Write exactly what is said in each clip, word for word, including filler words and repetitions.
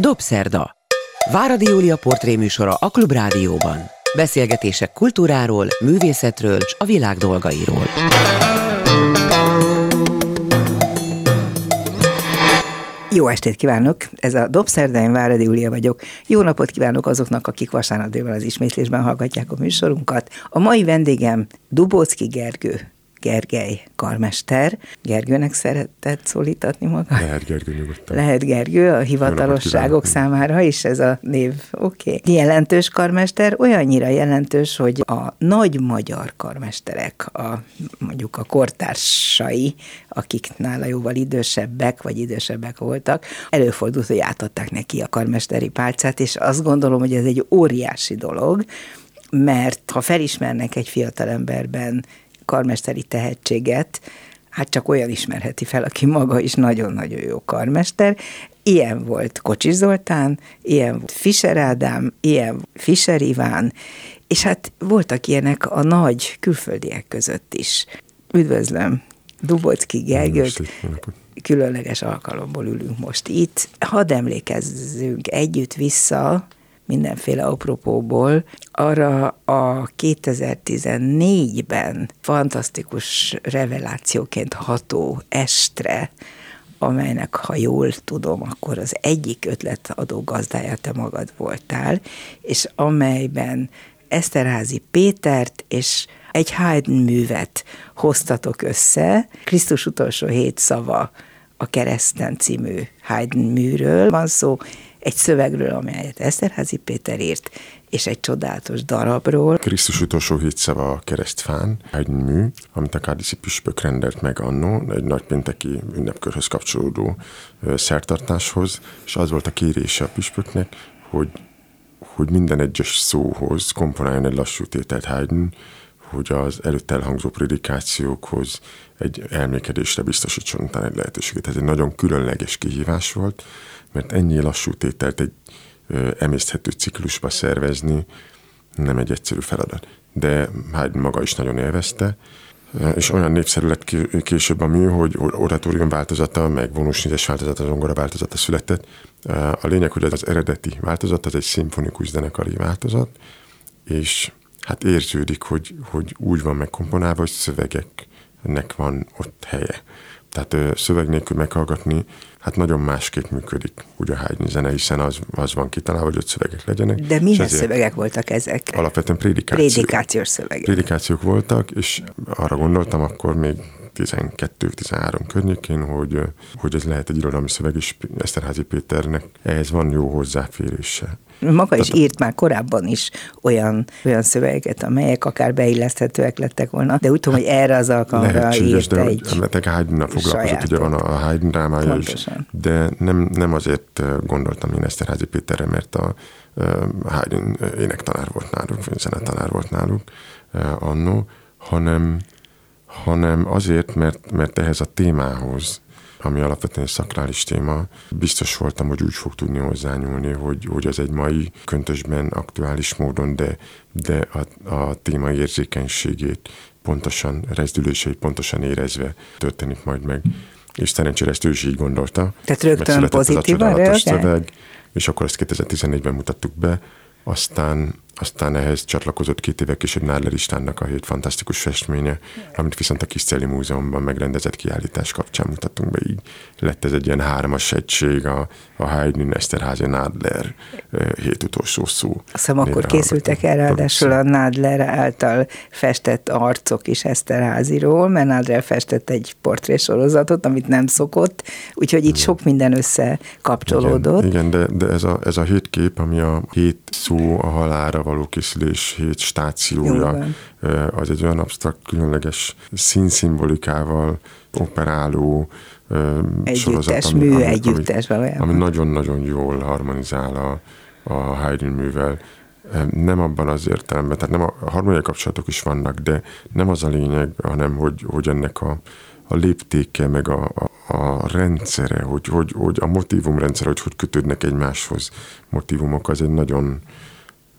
Dobszerda. Váradi Júlia portréműsora a Klubrádióban. Beszélgetések kultúráról, művészetről és a világ dolgairól. Jó estét kívánok! Ez a Dobszerda, én Váradi Júlia vagyok. Jó napot kívánok azoknak, akik vasárnap délben az ismétlésben hallgatják a műsorunkat. A mai vendégem Dubóczki Gergő. Gergely karmester. Gergőnek szeretett szólítatni magad? Lehet Gergő, nyugodtan. Lehet Gergő a hivatalosságok számára is ez a név. Oké. Okay. Jelentős karmester, olyannyira jelentős, hogy a nagy magyar karmesterek, a, mondjuk a kortársai, akik nála jóval idősebbek, vagy idősebbek voltak, előfordult, hogy átadták neki a karmesteri pálcát, és azt gondolom, hogy ez egy óriási dolog, mert ha felismernek egy fiatalemberben karmesteri tehetséget, hát csak olyan ismerheti fel, aki maga is nagyon-nagyon jó karmester. Ilyen volt Kocsis Zoltán, ilyen volt Fischer Ádám, ilyen Fischer Iván, és hát voltak ilyenek a nagy külföldiek között is. Üdvözlöm Dubóczki Gergőt, különleges alkalomból ülünk most itt. Hadd emlékezzünk együtt vissza, mindenféle apropóból, arra a kétezer-tizennégyben fantasztikus revelációként ható estre, amelynek, ha jól tudom, akkor az egyik ötletadó gazdája te magad voltál, és amelyben Esterházy Pétert és egy Haydn művet hoztatok össze, Krisztus utolsó hét szava a kereszten című Haydn műről van szó, egy szövegről, amelyet Esterházy Péter írt, és egy csodálatos darabról. Krisztus utolsó hét szava a keresztfán, egy mű, amit a kádiszi püspök rendelt meg annó, egy nagypénteki ünnepkörhöz kapcsolódó szertartáshoz, és az volt a kérése a püspöknek, hogy, hogy minden egyes szóhoz komponáljon egy lassú tételt Haydn, hogy az előtt elhangzó prédikációkhoz egy elmékedésre biztosítson utána egy lehetőséget. Ez egy nagyon különleges kihívás volt, mert ennyi lassú tételt egy ö, emészthető ciklusba szervezni nem egy egyszerű feladat. De Haydn maga is nagyon élvezte, és olyan népszerű lett később a mű, hogy oratórium változata, meg vonósnyízes változata, zongora változata született. A lényeg, hogy az eredeti változat, az egy szimfonikus zenekari változat, és hát érződik, hogy, hogy úgy van megkomponálva, hogy szövegeknek van ott helye. Tehát szöveg nélkül meghallgatni, hát nagyon másképp működik ugye a Haydn zene, hiszen az, az van kitalálva, hogy ott szövegek legyenek. De milyen szövegek voltak ezek? Alapvetően prédikációk. Prédikációs szövegek. Prédikációk voltak, és arra gondoltam akkor még tizenkettő-tizenhárom környékén, hogy, hogy ez lehet egy irodalmi szöveg, és Esterházy Péternek ehhez van jó hozzáférése. Maga Tehát is írt már korábban is olyan, olyan szövegeket, amelyek akár beilleszthetőek lettek volna, de úgy tudom, hát, hogy erre az alkalomra írt de egy sajátot. Haydnnal foglalkozott, ugye van a Haydn drámája is, de nem, nem azért gondoltam én Esterházy Péterre, mert a Haydn énektanár volt náluk, zenetanár volt náluk annó, hanem hanem azért, mert, mert ehhez a témához, ami alapvetően szakrális téma, biztos voltam, hogy úgy fog tudni hozzányúlni, hogy, hogy az egy mai köntösben aktuális módon, de, de a, a téma érzékenységét pontosan, rezdüléseit pontosan érezve történik majd meg. És szerencsére ezt ő is így gondolta. Tehát rögtön pozitívan rögtön? És akkor ezt kétezer-tizennégyben mutattuk be, aztán Aztán ehhez csatlakozott két éve később Nádler Istvánnak a hét fantasztikus festménye, amit viszont a Kiscelli Múzeumban megrendezett kiállítás kapcsán mutattunk be. Így lett ez egy ilyen hármas egység, a, a Haydn, Esterházy, Nádler hét utolsó szó. Aztán akkor készültek el, ráadásul a Nádler által festett arcok is Esterházyról, mert Nádler festett egy portrésorozatot, amit nem szokott, úgyhogy itt sok minden összekapcsolódott. Igen, igen, de, de ez, a, ez a hét kép, ami a hét szó, a halálra való készülés hét stációja, az egy olyan absztrakt, különleges színszimbolikával operáló együttes, sorozat, ami, mű, együttes, ami, ami nagyon-nagyon jól harmonizál a, a Haydn művel. Nem abban az értelemben, tehát nem a harmóniai kapcsolatok is vannak, de nem az a lényeg, hanem hogy, hogy ennek a, a léptéke, meg a, a a rendszere, hogy, hogy, hogy a motívumrendszere, hogy hogy kötődnek egymáshoz motivumok, az egy nagyon,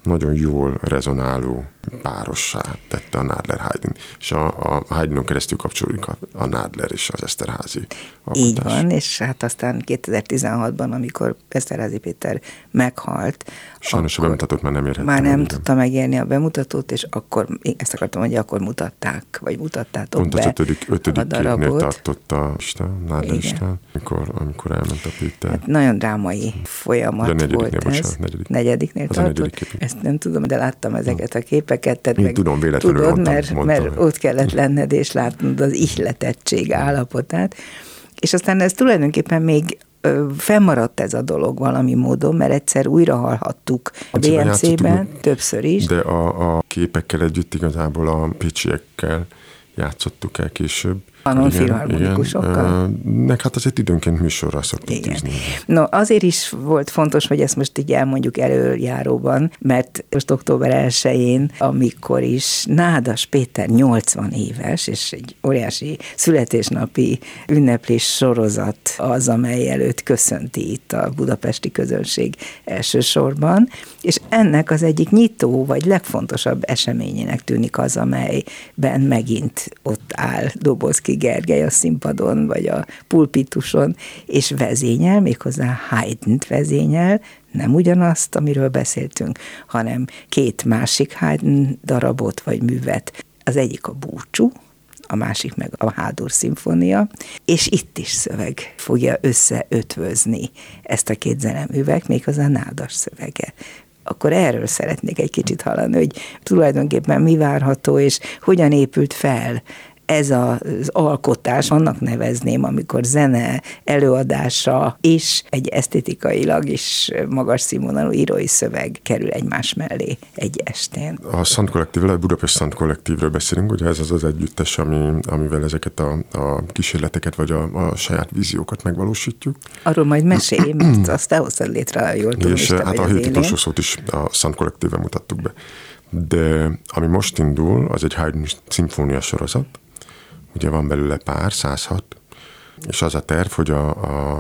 nagyon jól rezonáló párossá tette a Nádler-Haydn, és a, a Haydnon keresztül kapcsolódik a, a Nádler és az Esterházy alkotás. Így van, és hát aztán kétezer-tizenhatban, amikor Esterházy Péter meghalt, sajnos a bemutatót már nem érhettem. Már nem tudta megérni a bemutatót, és akkor, ezt akartam, hogy akkor mutatták, vagy mutattátok pont be a darabot. Pont az ötödiknél tartott a Isten, Nádler István, amikor, amikor elment a Péter. Hát nagyon drámai folyamat volt ez. Bocsánat, negyedik. Negyediknél az tartott. Ezt nem tudom, de láttam ezeket a képeket. Tehát meg tudom, véletlenül tudod, mondtam, mert, mondtam, mert ott kellett lenned, és látnod az ihletettség állapotát. És aztán ez tulajdonképpen még fennmaradt ez a dolog valami módon, mert egyszer újra hallhattuk a bé em cében, többször is. De a, a képekkel együtt igazából a pécsiekkel játszottuk el később. Anonfilharmonikusokkal? Meg hát azért időnként műsorra szoktuk tűzni. No, azért is volt fontos, hogy ezt most így elmondjuk előjáróban, mert most október elsején, amikor is Nádas Péter nyolcvan éves, és egy óriási születésnapi ünneplés sorozat az, amely előtt köszönti itt a budapesti közönség elsősorban, és ennek az egyik nyitó, vagy legfontosabb eseményének tűnik az, amelyben megint ott áll Dubóczki Gergely a színpadon, vagy a pulpituson, és vezényel, méghozzá Haydnt vezényel, nem ugyanazt, amiről beszéltünk, hanem két másik Haydn darabot, vagy művet. Az egyik a Búcsú, a másik meg a Hádúr szimfónia, és itt is szöveg fogja összeötvözni ezt a két zeneművet, méghozzá nádas szövege. Akkor erről szeretnék egy kicsit hallani, hogy tulajdonképpen mi várható, és hogyan épült fel ez az alkotás, annak nevezném, amikor zene előadása és egy esztétikailag is magas színvonalú írói szöveg kerül egymás mellé egy estén. A Sound Collective-ről, a Budapest Sound Collective-ről beszélünk, ugye ez az az együttes, ami, amivel ezeket a, a kísérleteket, vagy a, a saját víziókat megvalósítjuk. Arról majd mesélj, mert azt elhoztad létre, jól tudom, és hát a hét utolsó szót is a Sound Collective-en mutattuk be. De ami most indul, az egy Haydn szimfónia sorozat. Ugye van belőle pár, száz hat, és az a terv, hogy a, a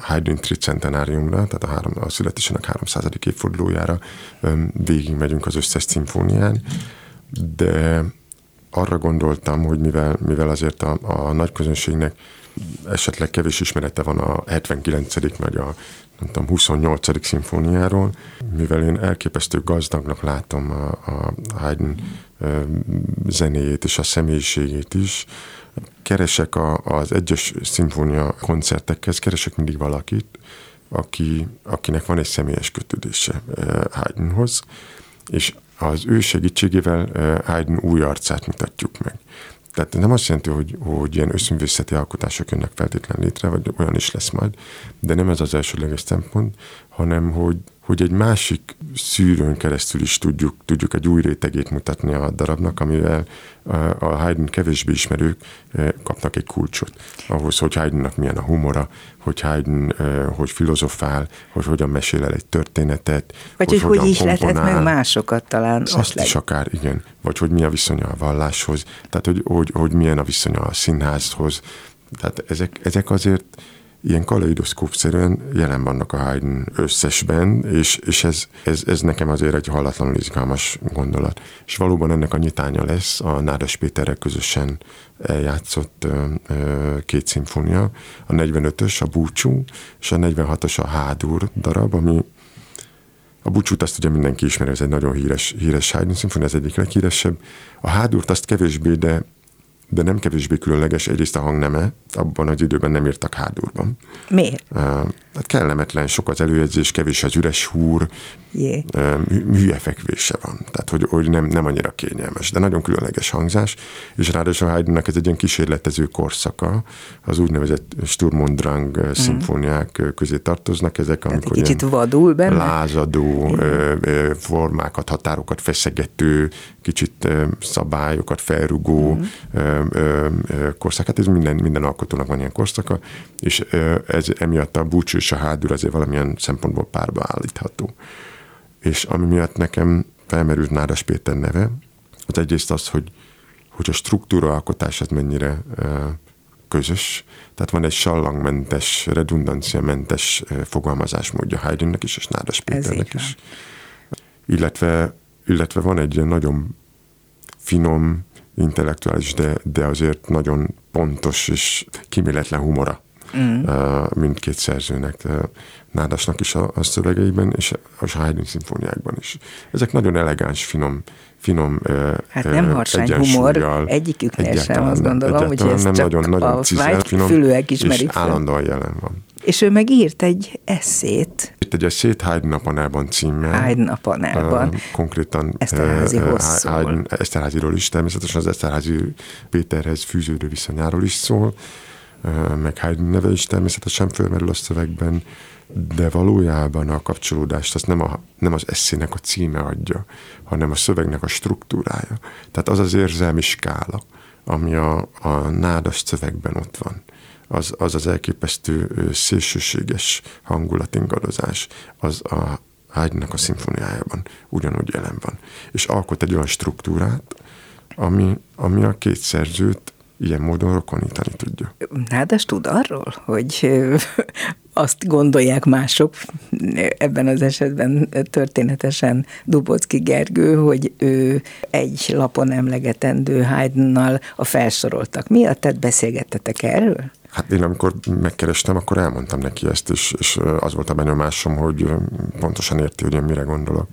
Haydn tricentenáriumra, tehát a, három, a születésének háromszázadik évfordulójára végigmegyünk az összes szimfónián, de arra gondoltam, hogy mivel, mivel azért a, a nagy közönségnek esetleg kevés ismerete van a hetvenkilencedik vagy a nem tudom, huszonnyolcadik szimfóniáról, mivel én elképesztő gazdagnak látom a, a Haydn zenéjét és a személyiségét is. Keresek a, az egyes szimfónia koncertekhez, keresek mindig valakit, aki, akinek van egy személyes kötődése Haydnhoz, és az ő segítségével Haydn új arcát mutatjuk meg. Tehát nem azt jelenti, hogy, hogy ilyen összművészeti alkotások jönnek feltétlen létre, vagy olyan is lesz majd, de nem ez az elsődleges szempont, hanem hogy, hogy egy másik szűrőn keresztül is tudjuk, tudjuk egy új rétegét mutatni a darabnak, amivel a Haydn kevésbé ismerők kapnak egy kulcsot ahhoz, hogy Haydnnak milyen a humora, hogy Haydn, hogy filozofál, hogy hogyan mesél el egy történetet, vagy hogy, hogy hogyan komponál. Vagy hogy hogy meg másokat talán. Azt esetleg is akár, igen. Vagy hogy mi a viszonya a valláshoz, tehát hogy, hogy, hogy milyen a viszonya a színházhoz. Tehát ezek, ezek azért ilyen kaleidoszkópszerűen jelen vannak a Haydn összesben, és, és ez, ez, ez nekem azért egy hallatlanul izgalmas gondolat. És valóban ennek a nyitánya lesz a Nádas Péterrel közösen eljátszott ö, ö, két szimfónia, a negyvenötös, a Búcsú, és a negyvenhatos, a Hádúr darab, ami a Búcsút azt ugye mindenki ismeri, ez egy nagyon híres, híres Haydn szimfónia, ez egyik leghíresebb. A Hádúrt azt kevésbé, de de nem kevésbé különleges, egyrészt a hangneme, abban az időben nem írtak hádúrban. Miért? Uh, hát kellemetlen, sok az előjegyzés, kevés az üres húr, yeah. uh, hülye fekvése van, tehát hogy, hogy nem, nem annyira kényelmes, de nagyon különleges hangzás, és ráadásul Haydnnak ez egy ilyen kísérletező korszaka, az úgynevezett Sturm und Drang uh-huh. szimfóniák közé tartoznak ezek, amikor kicsit vadul benne, lázadó, uh-huh. uh, formákat, határokat feszegető, kicsit uh, szabályokat felrugó, uh-huh. uh, korszak. Hát ez minden, minden alkotónak van ilyen korszaka, és ez emiatt a Búcsú és a Hádúr azért valamilyen szempontból párba állítható. És ami miatt nekem felmerült Nádas Péter neve, az egyrészt az, hogy, hogy a struktúra alkotás az mennyire közös, tehát van egy sallangmentes, redundanciamentes fogalmazásmódja Haydnnek is, és Nádas Péternek is. Illetve, illetve van egy nagyon finom, intellektuális, de, de azért nagyon pontos és kíméletlen humora mm. mindkét szerzőnek, Nádasnak is a, a szövegeiben, és a Haydn szimfóniákban is. Ezek nagyon elegáns, finom, finom hát nem harsány humor egyiküknél sem, azt gondolom, hogy ez nem csak nagyon, nagyon a cizel, finom, fülőek ismerik és fel. Állandóan jelen van. És ő meg írt egy eszét. Írt egy eszét Haydn a panelban címmel. Haydn a panelban. Uh, konkrétan Esterházy hosszul. Haydn Esterházyról is, természetesen az Esterházy Péterhez fűződő viszonyáról is szól, uh, meg Haydn neve is természetesen fölmerül a szövegben, de valójában a kapcsolódást azt nem, a, nem az eszének a címe adja, hanem a szövegnek a struktúrája. Tehát az az érzelmi skála, ami a, a nádas szövegben ott van. Az, az az elképesztő szélsőséges hangulatingadozás, az a Haydnnak a szimfóniájában ugyanúgy jelen van. És alkot egy olyan struktúrát, ami, ami a két szerzőt ilyen módon rokonítani tudja. Nádas tud arról, hogy azt gondolják mások, ebben az esetben történetesen Dubóczki Gergő, hogy ő egy lapon emlegetendő Haydnnal a felsoroltak miatt, tehát beszélgettetek erről? Hát én amikor megkerestem, akkor elmondtam neki ezt, és, és az volt a benyomásom, hogy pontosan érti, hogy én mire gondolok.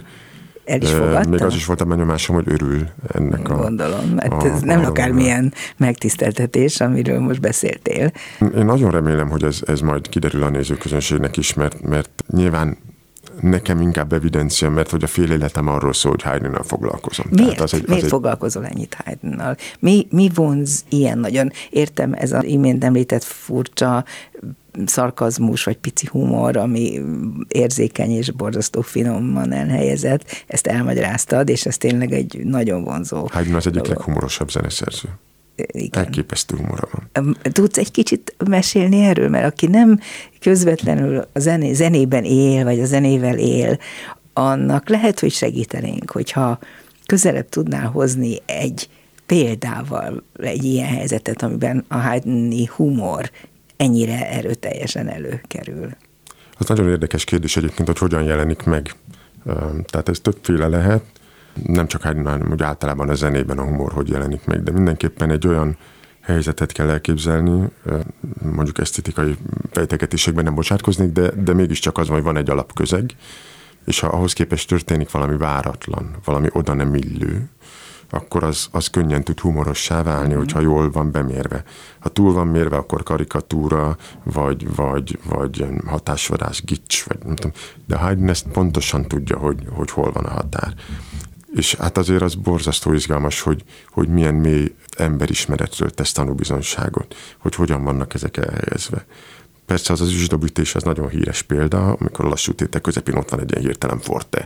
El is fogadta? Még az is volt a benyomásom, hogy örül ennek a... Gondolom, mert a, ez nem a, akármilyen megtiszteltetés, amiről most beszéltél. Én nagyon remélem, hogy ez, ez majd kiderül a nézőközönségnek is, mert, mert nyilván nekem inkább evidencia, mert hogy a fél életem arról szól, hogy Haydnnal foglalkozom. Miért? Tehát az egy, az Miért egy... foglalkozol ennyit Haydnnal? Mi, mi vonz ilyen nagyon? Értem, ez az imént említett furcsa szarkazmus, vagy pici humor, ami érzékeny és borzasztó finoman elhelyezett, ezt elmagyaráztad, és ez tényleg egy nagyon vonzó. Haydn az egyik leghumorosabb zeneszerző. Igen. Elképesztő humora van. Tudsz egy kicsit mesélni erről? Mert aki nem közvetlenül a zené, zenében él, vagy a zenével él, annak lehet, hogy segítenénk, hogyha közelebb tudnál hozni egy példával egy ilyen helyzetet, amiben a haydni humor ennyire erőteljesen előkerül. Az nagyon érdekes kérdés egyébként, hogy hogyan jelenik meg. Tehát ez többféle lehet. Nem csak Haydn, hogy általában a zenében a humor hogy jelenik meg, de mindenképpen egy olyan helyzetet kell elképzelni, mondjuk esztétikai fejtegetésekben nem bocsátkoznék, de, de mégiscsak az van, hogy van egy alapközeg, és ha ahhoz képest történik valami váratlan, valami oda nem illő, akkor az, az könnyen tud humorossá válni, mm. hogyha jól van bemérve. Ha túl van mérve, akkor karikatúra, vagy, vagy, vagy hatásvadász, gics, vagy nem tudom. De Haydn ezt pontosan tudja, hogy, hogy hol van a határ. És hát azért az borzasztó izgalmas, hogy, hogy milyen mély emberismeretről tesz tanúbizonyságot, hogy hogyan vannak ezek elhelyezve. Persze az az üsdobütés az nagyon híres példa, amikor a lassú tétel közepén ott van egy ilyen hirtelen forte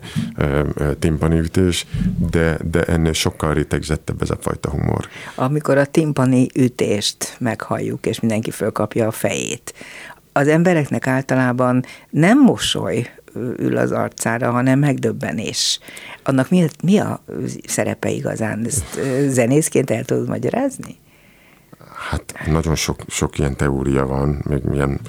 timpaniütés, de, de ennél sokkal rétegzettebb ez a fajta humor. Amikor a timpani ütést meghalljuk, és mindenki fölkapja a fejét, az embereknek általában nem mosoly ül az arcára, hanem megdöbbenés. Annak mi, mi a szerepe igazán? Ezt zenészként el tudod magyarázni? Hát nagyon sok, sok ilyen teória van, még milyen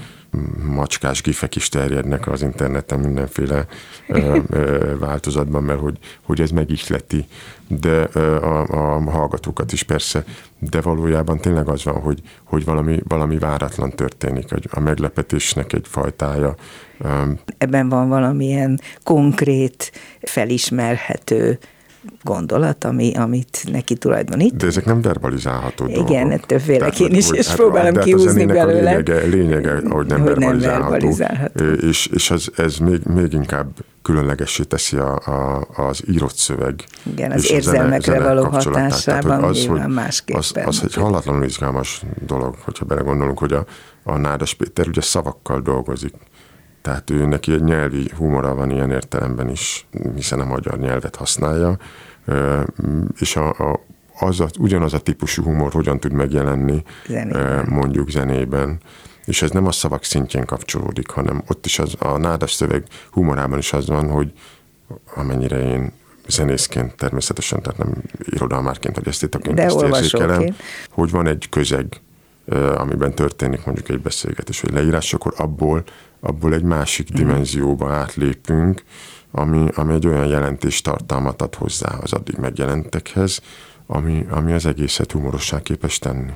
macskás gifek is terjednek az interneten mindenféle ö, ö, változatban, mert hogy, hogy ez megihleti, de ö, a, a hallgatókat is persze, de valójában tényleg az van, hogy, hogy valami, valami váratlan történik, a meglepetésnek egy fajtája. Ebben van valamilyen konkrét, felismerhető gondolat, ami, amit neki tulajdonít. De ezek nem verbalizálható dolgok. Igen, ettől félek én is, hogy, és hát, próbálom hát kihúzni belőle. A lényege, lényege, hogy nem hogy verbalizálható. Nem verbalizálható. És, és ez, ez még, még inkább különlegessé teszi a, a, az írott szöveg. Igen, az érzelmekre zene, való hatásában tehát, az, nyilván másképpen. Az, az egy hallatlanul izgalmas dolog, hogyha belegondolunk, hogy a, a Nádas Péter ugye szavakkal dolgozik. Tehát ő neki egy nyelvi humora van ilyen értelemben is, hiszen a magyar nyelvet használja, és a, a, az a, ugyanaz a típusú humor hogyan tud megjelenni zenében. Mondjuk zenében. És ez nem a szavak szintjén kapcsolódik, hanem ott is az, a nádas szöveg humorában is az van, hogy amennyire én zenészként természetesen, tehát nem irodalmárként, vagy esztétaként ezt érzékelem, hogy van egy közeg, amiben történik mondjuk egy beszélgetés, vagy leírás, akkor abból, abból egy másik dimenzióba átlépünk, ami, ami egy olyan jelentés tartalmat ad hozzá az addig megjelentekhez, ami, ami az egészet humorossá képes tenni.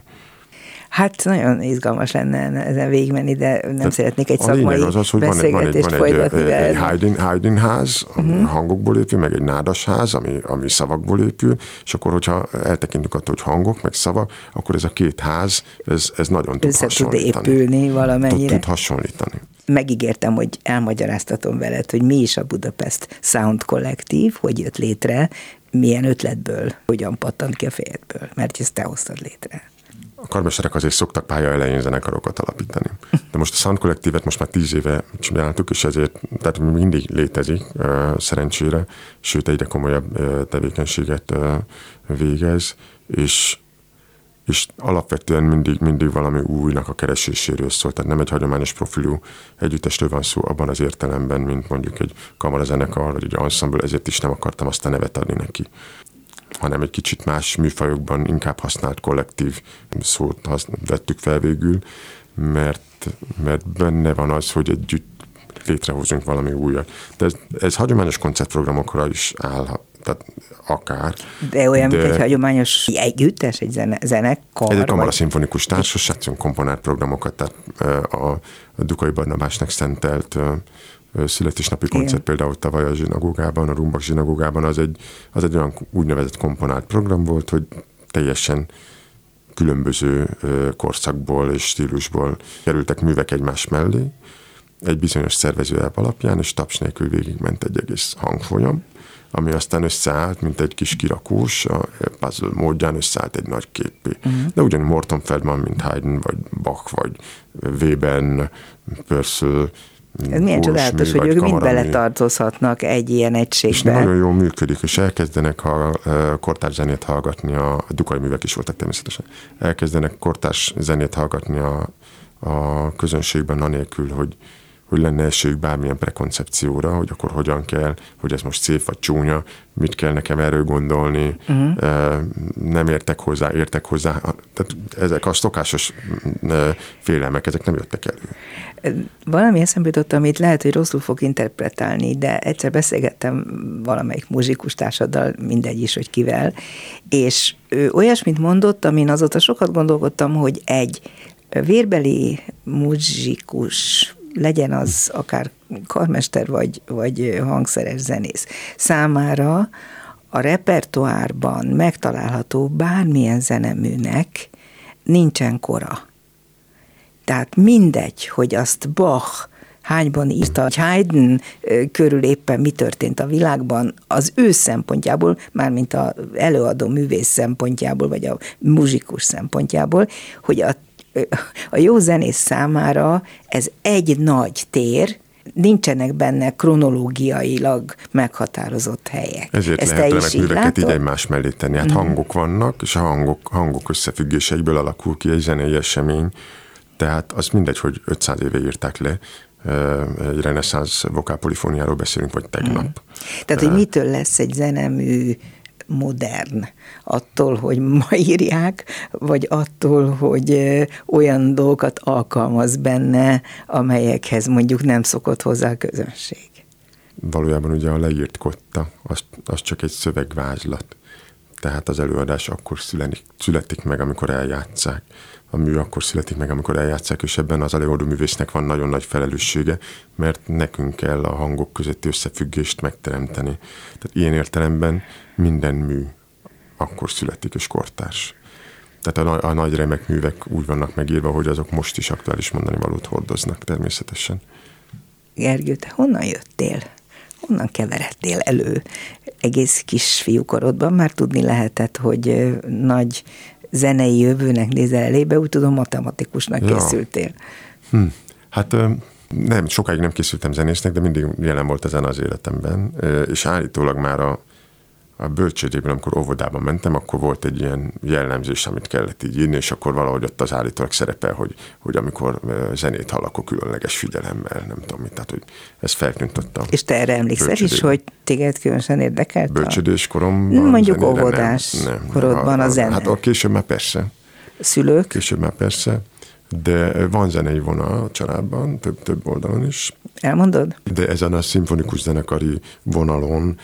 Hát nagyon izgalmas lenne ezen végigmenni, de nem de szeretnék egy szakmai az az, beszélgetést folytatni. Van egy, egy, egy Haydn ház, ami uh-huh. hangokból épül, meg egy nádas ház, ami, ami szavakból épül, és akkor, hogyha eltekintünk attól, hogy hangok, meg szavak, akkor ez a két ház, ez, ez nagyon tud hasonlítani. Össze tud épülni valamennyire. Tud hasonlítani. Megígértem, hogy elmagyaráztatom veled, hogy mi is a Budapest Sound Collective, hogy jött létre, milyen ötletből, hogyan pattant ki a fejedből, mert ezt te hoztad létre. A karmesterek azért szoktak pálya elején zenekarokat alapítani. De most a Sound Collective-et most már tíz éve csináltuk, és ezért tehát mindig létezik szerencsére, sőt egyre komolyabb tevékenységet végez, és, és alapvetően mindig, mindig valami újnak a kereséséről szól. Tehát nem egy hagyományos profilú együttestől van szó abban az értelemben, mint mondjuk egy kamarazenekar, vagy egy ensemble, ezért is nem akartam azt a nevet adni neki, hanem egy kicsit más műfajokban inkább használt kollektív szót vettük fel végül, mert, mert benne van az, hogy együtt létrehozunk valami újat. De ez, ez hagyományos koncertprogramokra is áll, tehát akár. De olyan, de mint egy hagyományos együttes, egy zene, zenekar. Ez egy kamaraszimfonikus társaság, komponált programokat, tehát a Dukai Barnabásnak szentelt születésnapi koncert például tavaly a zsinagógában, a Rumbach zsinagógában, az egy, az egy olyan úgynevezett komponált program volt, hogy teljesen különböző korszakból és stílusból kerültek művek egymás mellé, egy bizonyos szervezőelv alapján, és taps nélkül végigment egy egész hangfolyam, ami aztán összeállt, mint egy kis kirakós, a puzzle módján összeállt egy nagy képpé. Uh-huh. De ugyanúgy Morton Feldman, mint Haydn, vagy Bach, vagy Webern, Pörszöl. Ez milyen csodálatos, hogy ők mind beletartozhatnak egy ilyen egységbe. És nagyon jól működik, és elkezdenek ha, kortárs zenét hallgatni, a dukai művek is voltak természetesen, elkezdenek kortárs zenét hallgatni a, a közönségben anélkül, hogy, hogy lenne esélyük bármilyen prekoncepcióra, hogy akkor hogyan kell, hogy ez most szép vagy csúnya, mit kell nekem erről gondolni, uh-huh. nem értek hozzá, értek hozzá. Tehát ezek a szokásos félelmek, ezek nem jöttek elő. Valami eszembe jutott, amit lehet, hogy rosszul fog interpretálni, de egyszer beszélgettem valamelyik muzsikus társaddal, mindegy is, hogy kivel, és ő olyasmit mondott, amin azóta sokat gondolkodtam, hogy egy vérbeli muzsikus, legyen az akár karmester vagy, vagy hangszeres zenész, számára a repertoárban megtalálható bármilyen zeneműnek nincsen kora. Tehát mindegy, hogy azt Bach hányban írta, hogy Haydn körül éppen mi történt a világban, az ő szempontjából, mármint az előadó művész szempontjából, vagy a muzsikus szempontjából, hogy a A jó zenész számára ez egy nagy tér, nincsenek benne kronológiailag meghatározott helyek. Ezért Ezt lehet remek műveket így egymás mellé tenni. Hát mm. hangok vannak, és a hangok, hangok összefüggéseiből alakul ki egy zenei esemény. Tehát az mindegy, hogy ötszáz éve írták le, egy reneszánsz vokálpolifóniáról beszélünk, vagy tegnap. Mm. Tehát, hogy mitől lesz egy zenemű modern, attól, hogy ma írják, vagy attól, hogy olyan dolgokat alkalmaz benne, amelyekhez mondjuk nem szokott hozzá a közönség. Valójában ugye a leírt kotta, az, az csak egy szövegvázlat. Tehát az előadás akkor szülenik, születik meg, amikor eljátszák. A mű akkor születik meg, amikor eljátszák, és ebben az előadó művésznek van nagyon nagy felelőssége, mert nekünk kell a hangok közötti összefüggést megteremteni. Tehát ilyen értelemben minden mű akkor születik, és kortárs. Tehát a, a nagy remek művek úgy vannak megírva, hogy azok most is aktuális mondani valót hordoznak természetesen. Gergő, te honnan jöttél? Honnan keveredtél elő? Egész kisfiúkorodban már tudni lehetett, hogy nagy zenei jövőnek nézel elébe, úgy tudom, matematikusnak ja. készültél. Hm. Hát nem, sokáig nem készültem zenésznek, de mindig jelen volt a zene az életemben, és állítólag már a A bölcsődében, amikor óvodába mentem, akkor volt egy ilyen jellemzés, amit kellett így írni, és akkor valahogy ott az állítólag szerepel, hogy, hogy amikor zenét hall, akkor különleges figyelemmel, nem tudom mit, tehát hogy ez feltűntött a És te erre emlékszel bölcsődé... is, hogy téged különösen érdekelt? Bölcsődés koromban. Mondjuk zenére, óvodás nem, nem, korodban a, a zene. Hát a később már persze. Szülők? Később már persze, de van zenei vonal a családban, több, több oldalon is. Elmondod? De ezen a szimfonikus zenekari vonalon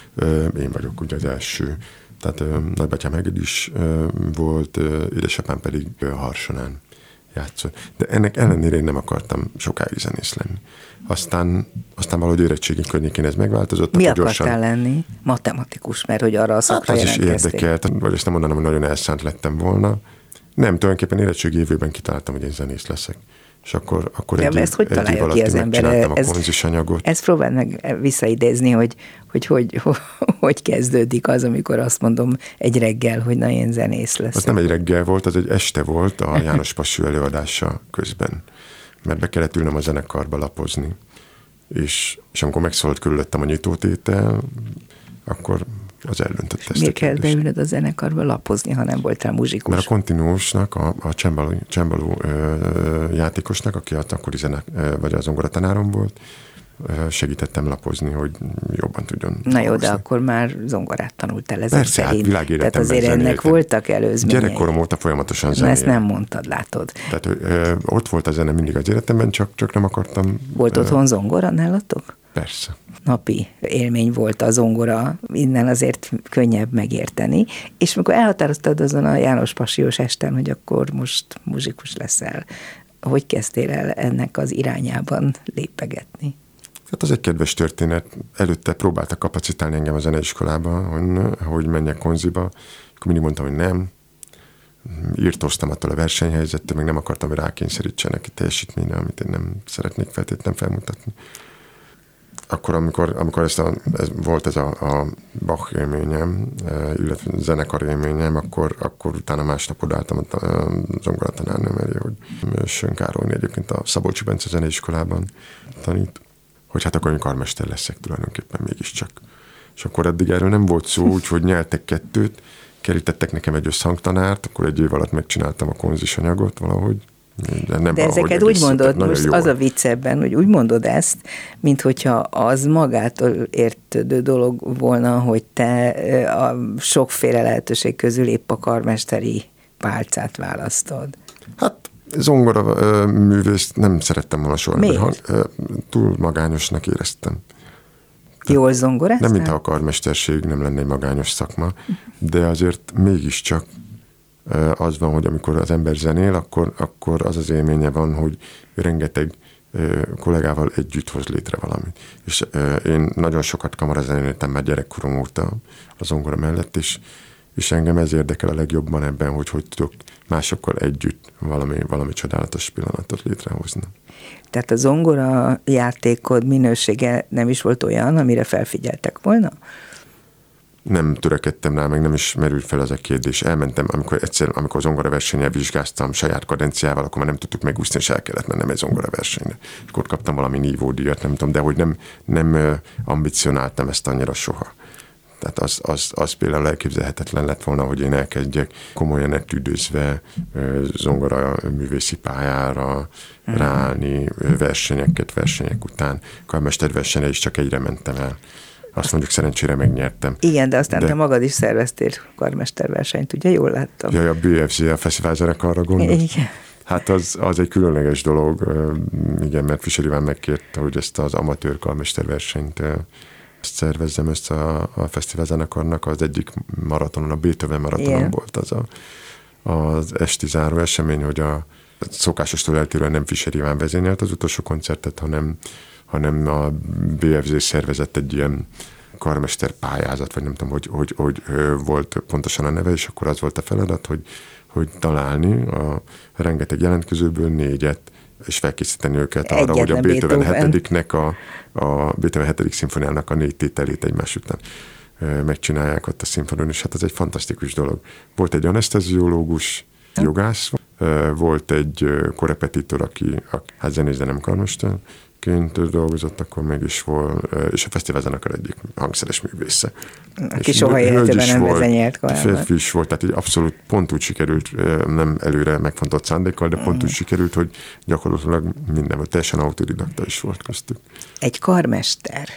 én vagyok ugye az első Tehát ö, nagybátyám hegedűs ö, volt, ö, édesapám pedig ö, harsonán játszott. De ennek ellenére én nem akartam sokáig zenész lenni. Aztán, aztán valahogy érettségi környékén ez megváltozott. Mi akartál gyorsan... lenni? Matematikus, mert hogy arra a szakra hát, jelentkeztél. Az is érdekelt, vagy ezt nem mondanám, hogy nagyon elszánt lettem volna. Nem, tulajdonképpen érettségi évében kitaláltam, hogy én zenész leszek. És akkor, akkor ja, egy, ezt év, hogy egy év alatt megcsináltam ez, a konzis anyagot. Ezt próbáld meg visszaidézni, hogy hogy, hogy hogy hogy kezdődik az, amikor azt mondom egy reggel, hogy na én zenész leszek. Az nem egy reggel volt, az egy este volt a János Passu előadása közben. Mert be kellett ülnöm a zenekarba lapozni. És, és amikor megszólalt körülöttem a nyitótétel, akkor az eldöntött ezt. Miért kell beülnöd a zenekarba lapozni, ha nem voltál muzsikus? Mert a kontinuósnak, a, a csembaló, csembaló ö, játékosnak, aki az akkori zene, ö, vagy az zongoratanárom volt, ö, segítettem lapozni, hogy jobban tudjon. Na jó, de akkor már zongorát tanultál ezek Persze, szerint. Hát tehát azért zenéltem. Ennek voltak előzményei. Gyerekkorom óta folyamatosan zenéltem. Ezt nem mondtad, látod. Tehát ö, ott volt a zene mindig az életemben, csak, csak nem akartam. Volt ö, otthon zongora nálatok? Persze. Napi élmény volt a zongora, innen azért könnyebb megérteni, és mikor elhatároztad azon a János Pasiós esten, hogy akkor most muzsikus leszel, hogy kezdtél el ennek az irányában lépegetni? Hát az egy kedves történet. Előtte próbáltak kapacitálni engem a zeneiskolába, hogy, hogy menjek konziba, akkor mindig mondtam, hogy nem. Írtóztam attól a versenyhelyzettől, még nem akartam, hogy rákényszerítsenek egy teljesítményre, amit én nem szeretnék feltétlenül felmutatni. Akkor, amikor, amikor ezt a, ez volt ez a, a Bach élményem, illetve zenekar élményem, akkor, akkor utána másnap odaálltam a zongoratanárnőm elé, hogy Sön Károly egyébként a Szabolcsú Bence zeneiskolában tanít, hogy hát akkor én karmester leszek tulajdonképpen mégiscsak. És akkor eddig erről nem volt szó, úgyhogy nyeltek kettőt, kerítettek nekem egy összhangtanárt, akkor egy év alatt megcsináltam a konzis anyagot valahogy. De, nem De ezeket úgy mondod, most jól. Az a vicc ebben, hogy úgy mondod ezt, mint hogyha az magától értődő dolog volna, hogy te a sokféle lehetőség közül épp a karmesteri pálcát választod. Hát zongora művészt nem szerettem volna soha. Miért? Túl magányosnak éreztem. Jól zongoráztál? Nem, mintha a karmesterség nem lenne egy magányos szakma, de azért mégiscsak az van, hogy amikor az ember zenél, akkor, akkor az az élménye van, hogy rengeteg kollégával együtt hoz létre valamit. És én nagyon sokat kamarazenéltem már gyerekkorom óta a zongora mellett, és, és engem ez érdekel a legjobban ebben, hogy hogy tudok másokkal együtt valami, valami csodálatos pillanatot létrehozni. Tehát a zongora játékod minősége nem is volt olyan, amire felfigyeltek volna? Nem törekedtem rá, meg nem is merült fel ez a kérdés. Elmentem, amikor egyszer, amikor a zongora versennyel vizsgáztam saját kadenciával, akkor már nem tudtuk megúszni, és el kellett mennem egy zongora versenyre. És akkor kaptam valami nívódíjat, nem tudom, de hogy nem, nem ambicionáltam ezt annyira soha. Tehát az, az, az például elképzelhetetlen lett volna, hogy én elkezdjek komolyan etüdőzve zongora művészi pályára ráállni, versenyeket, versenyek után. Karmesterversenyre is csak egyre mentem el. Azt mondjuk szerencsére megnyertem. Igen, de aztán de... te magad is szerveztél karmesterversenyt, ugye? Jól láttam. Jaj, a bé em cé, a Fesztiválzenekarra gondolsz? Igen. Hát az, az egy különleges dolog, igen, mert Fischer Iván megkért, hogy ezt az amatőr karmesterversenyt ezt szervezzem, ezt a, a Fesztiválzenekarnak az egyik maratonon, a Beethoven maratonon igen. Volt az a, az esti záró esemény, hogy a szokásostól eltérően nem Fischer Iván vezényelt az utolsó koncertet, hanem hanem a bé ef zé szervezett egy ilyen karmester pályázat, vagy nem tudom, hogy, hogy, hogy volt pontosan a neve, és akkor az volt a feladat, hogy, hogy találni a rengeteg jelentkezőből négyet, és felkészíteni őket arra, egyetlen hogy a Beethoven hetediknek a, a Beethoven hetedik szimfoniának a négy tételét egymás után megcsinálják ott a színpadon, és hát ez egy fantasztikus dolog. Volt egy aneszteziológus, jogász, volt egy korepetitor, aki hát zenész, de nem karmester, ként dolgozott, akkor mégis volt, és a Fesztiválzenekar egyik hangszeres művésze. Aki soha életében nem vezényelt korábban. Férfi is volt, tehát így abszolút pont úgy sikerült, nem előre megfontolt szándékkal, de pont mm. úgy sikerült, hogy gyakorlatilag minden, teljesen autodidakta is volt köztük. Egy karmester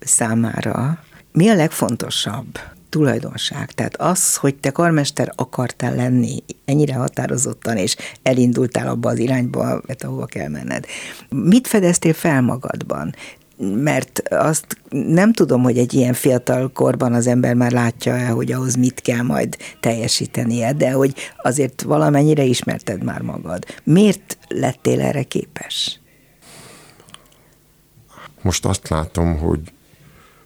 számára mi a legfontosabb tulajdonság? Tehát az, hogy te karmester akartál lenni ennyire határozottan, és elindultál abba az irányba, ahova kell menned. Mit fedeztél fel magadban? mert azt nem tudom, hogy egy ilyen fiatal korban az ember már látja-e, hogy ahhoz mit kell majd teljesítenie, de hogy azért valamennyire ismerted már magad. Miért lettél erre képes? Most azt látom, hogy,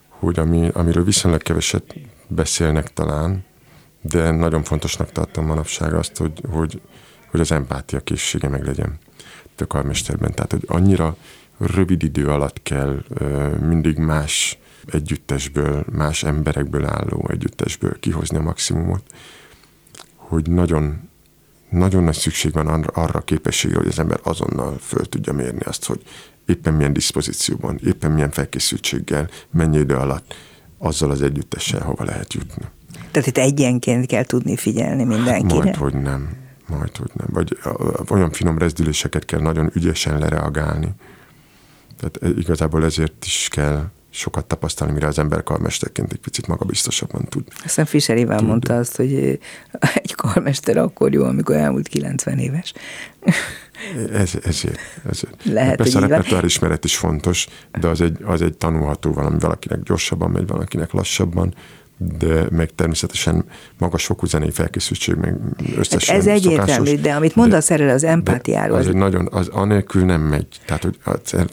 hogy ami, amiről viszonylag keveset beszélnek talán, de nagyon fontosnak tartom manapság azt, hogy, hogy, hogy az empátia készsége meglegyen tökarmesterben. Tehát, hogy annyira rövid idő alatt kell mindig más együttesből, más emberekből álló együttesből kihozni a maximumot, hogy nagyon, nagyon nagy szükség van arra a képességre, hogy az ember azonnal föl tudja mérni azt, hogy éppen milyen diszpozícióban, éppen milyen felkészültséggel, mennyi idő alatt azzal az együttessel hova lehet jutni. Tehát itt egyenként kell tudni figyelni mindenkire? Hát majdhogy nem, majdhogy nem. Vagy olyan finom rezdüléseket kell nagyon ügyesen lereagálni. Tehát igazából ezért is kell sokat tapasztalni, mire az ember karmesterként egy picit magabiztosabban tud. Aztán Fischer Iván tud. mondta azt, hogy egy karmester akkor jó, amikor elmúlt kilencven éves. Ez, ezért, ezért. Lehet, persze a repertoár ismeret is fontos, de az egy, az egy tanulható valami, valakinek gyorsabban megy, valakinek lassabban, de meg természetesen magas fokú zenei felkészültség meg összesen hát ez egyértelmű, de amit mondasz erről az empátiáról. Az, az nagyon, az anélkül nem megy. Tehát,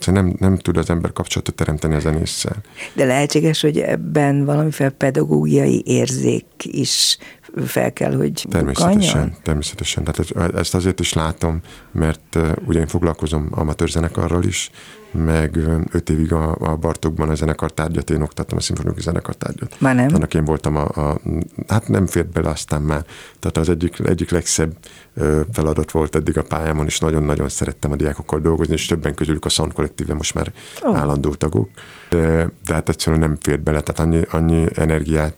hogy nem, nem tud az ember kapcsolatot teremteni a zenésszel. De lehetséges, hogy ebben valamiféle pedagógiai érzék is fel kell, hogy természetesen, bukanjon? Természetesen. Tehát ezt azért is látom, mert ugye én foglalkozom amatőr zenekarral is, meg öt évig a, a Bartókban a zenekartárgyat, én oktattam a szimfonikus zenekartárgyat. Már nem? Annak én voltam a, a... Hát nem fért bele aztán már. Tehát az egyik, egyik legszebb feladat volt eddig a pályámon, és nagyon-nagyon szerettem a diákokkal dolgozni, és többen közülük a Sound Collective most már oh. állandó tagok. De, de hát egyszerűen nem fért bele, tehát annyi, annyi energiát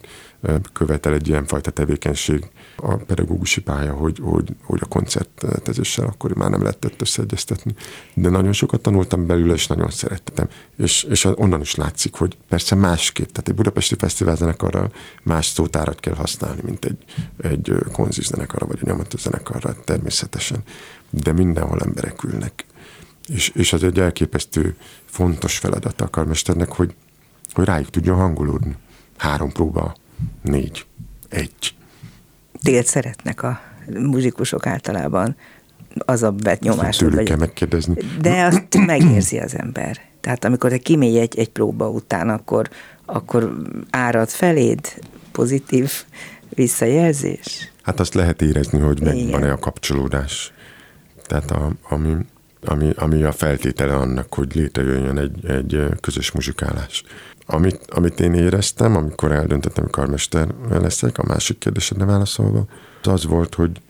követel egy ilyenfajta tevékenység a pedagógusi pálya, hogy, hogy, hogy a koncertezéssel akkor már nem lehetett összeegyeztetni. De nagyon sokat tanultam belőle, és nagyon szerettem. És, és onnan is látszik, hogy persze másképp, tehát egy budapesti fesztiválzenekarra más szótárat kell használni, mint egy, egy konziszenekarra, vagy a nyomatőzenekarra természetesen. De mindenhol emberek ülnek. És, és az egy elképesztő fontos feladat a karmesternek, hogy, hogy rájuk tudjon hangolódni. Három próba Négy. Egy. Téged szeretnek a muzsikusok általában az a bet nyomás. Tőlük kell megkérdezni. De azt megérzi az ember. Tehát amikor te kimégy egy, egy próba után, akkor, akkor árad feléd pozitív visszajelzés? Hát azt lehet érezni, hogy megvan-e a kapcsolódás. Tehát a, ami, ami, ami a feltétele annak, hogy létrejöjjön egy, egy közös muzsikálás. Amit, amit én éreztem, amikor eldöntöttem, hogy karmester leszek, a másik kérdésedre válaszolva, az, az volt, hogy,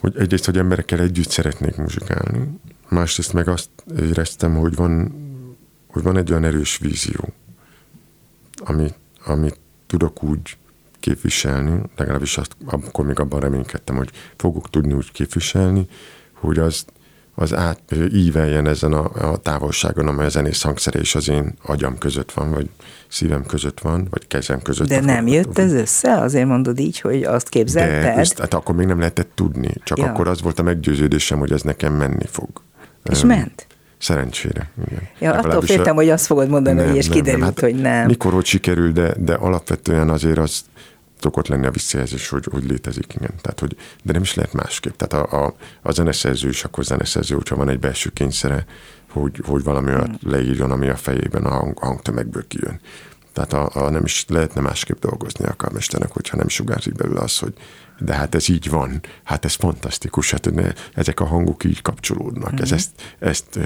hogy egyrészt, hogy emberekkel együtt szeretnék muzsikálni, másrészt meg azt éreztem, hogy van, hogy van egy olyan erős vízió, amit, amit tudok úgy képviselni, legalábbis azt, akkor még abban reménykedtem, hogy fogok tudni úgy képviselni, hogy az, az átíveljen ezen a, a távolságon, amely a zenész hangszere és az én agyam között van, vagy szívem között van, vagy kezem között. De nem jött ez össze? Azért mondod így, hogy azt képzelted? De ezt, hát akkor még nem lehetett tudni, csak ja. akkor az volt a meggyőződésem, hogy ez nekem menni fog. És um, ment? Szerencsére, igen. Ja, attól féltem, a... hogy azt fogod mondani, nem, hogy és nem, kiderült, nem. Hát hogy nem. Mikor ott sikerül, de, de alapvetően azért az szokott lenni a visszajelzés, hogy, hogy létezik, igen. Tehát, hogy, de nem is lehet másképp. Tehát a, a, a zeneszerző is, akkor zeneszerző, hogyha van egy belső kényszere, hogy, hogy valami hmm. olyat leírjon, ami a fejében a, hang, a hangtömegből kijön. Tehát a, a nem is lehetne másképp dolgozni a karmesternek, hogyha nem sugárzik belőle az, hogy de hát ez így van, hát ez fantasztikus, hát ezek a hangok így kapcsolódnak, hmm. ez ezt, ezt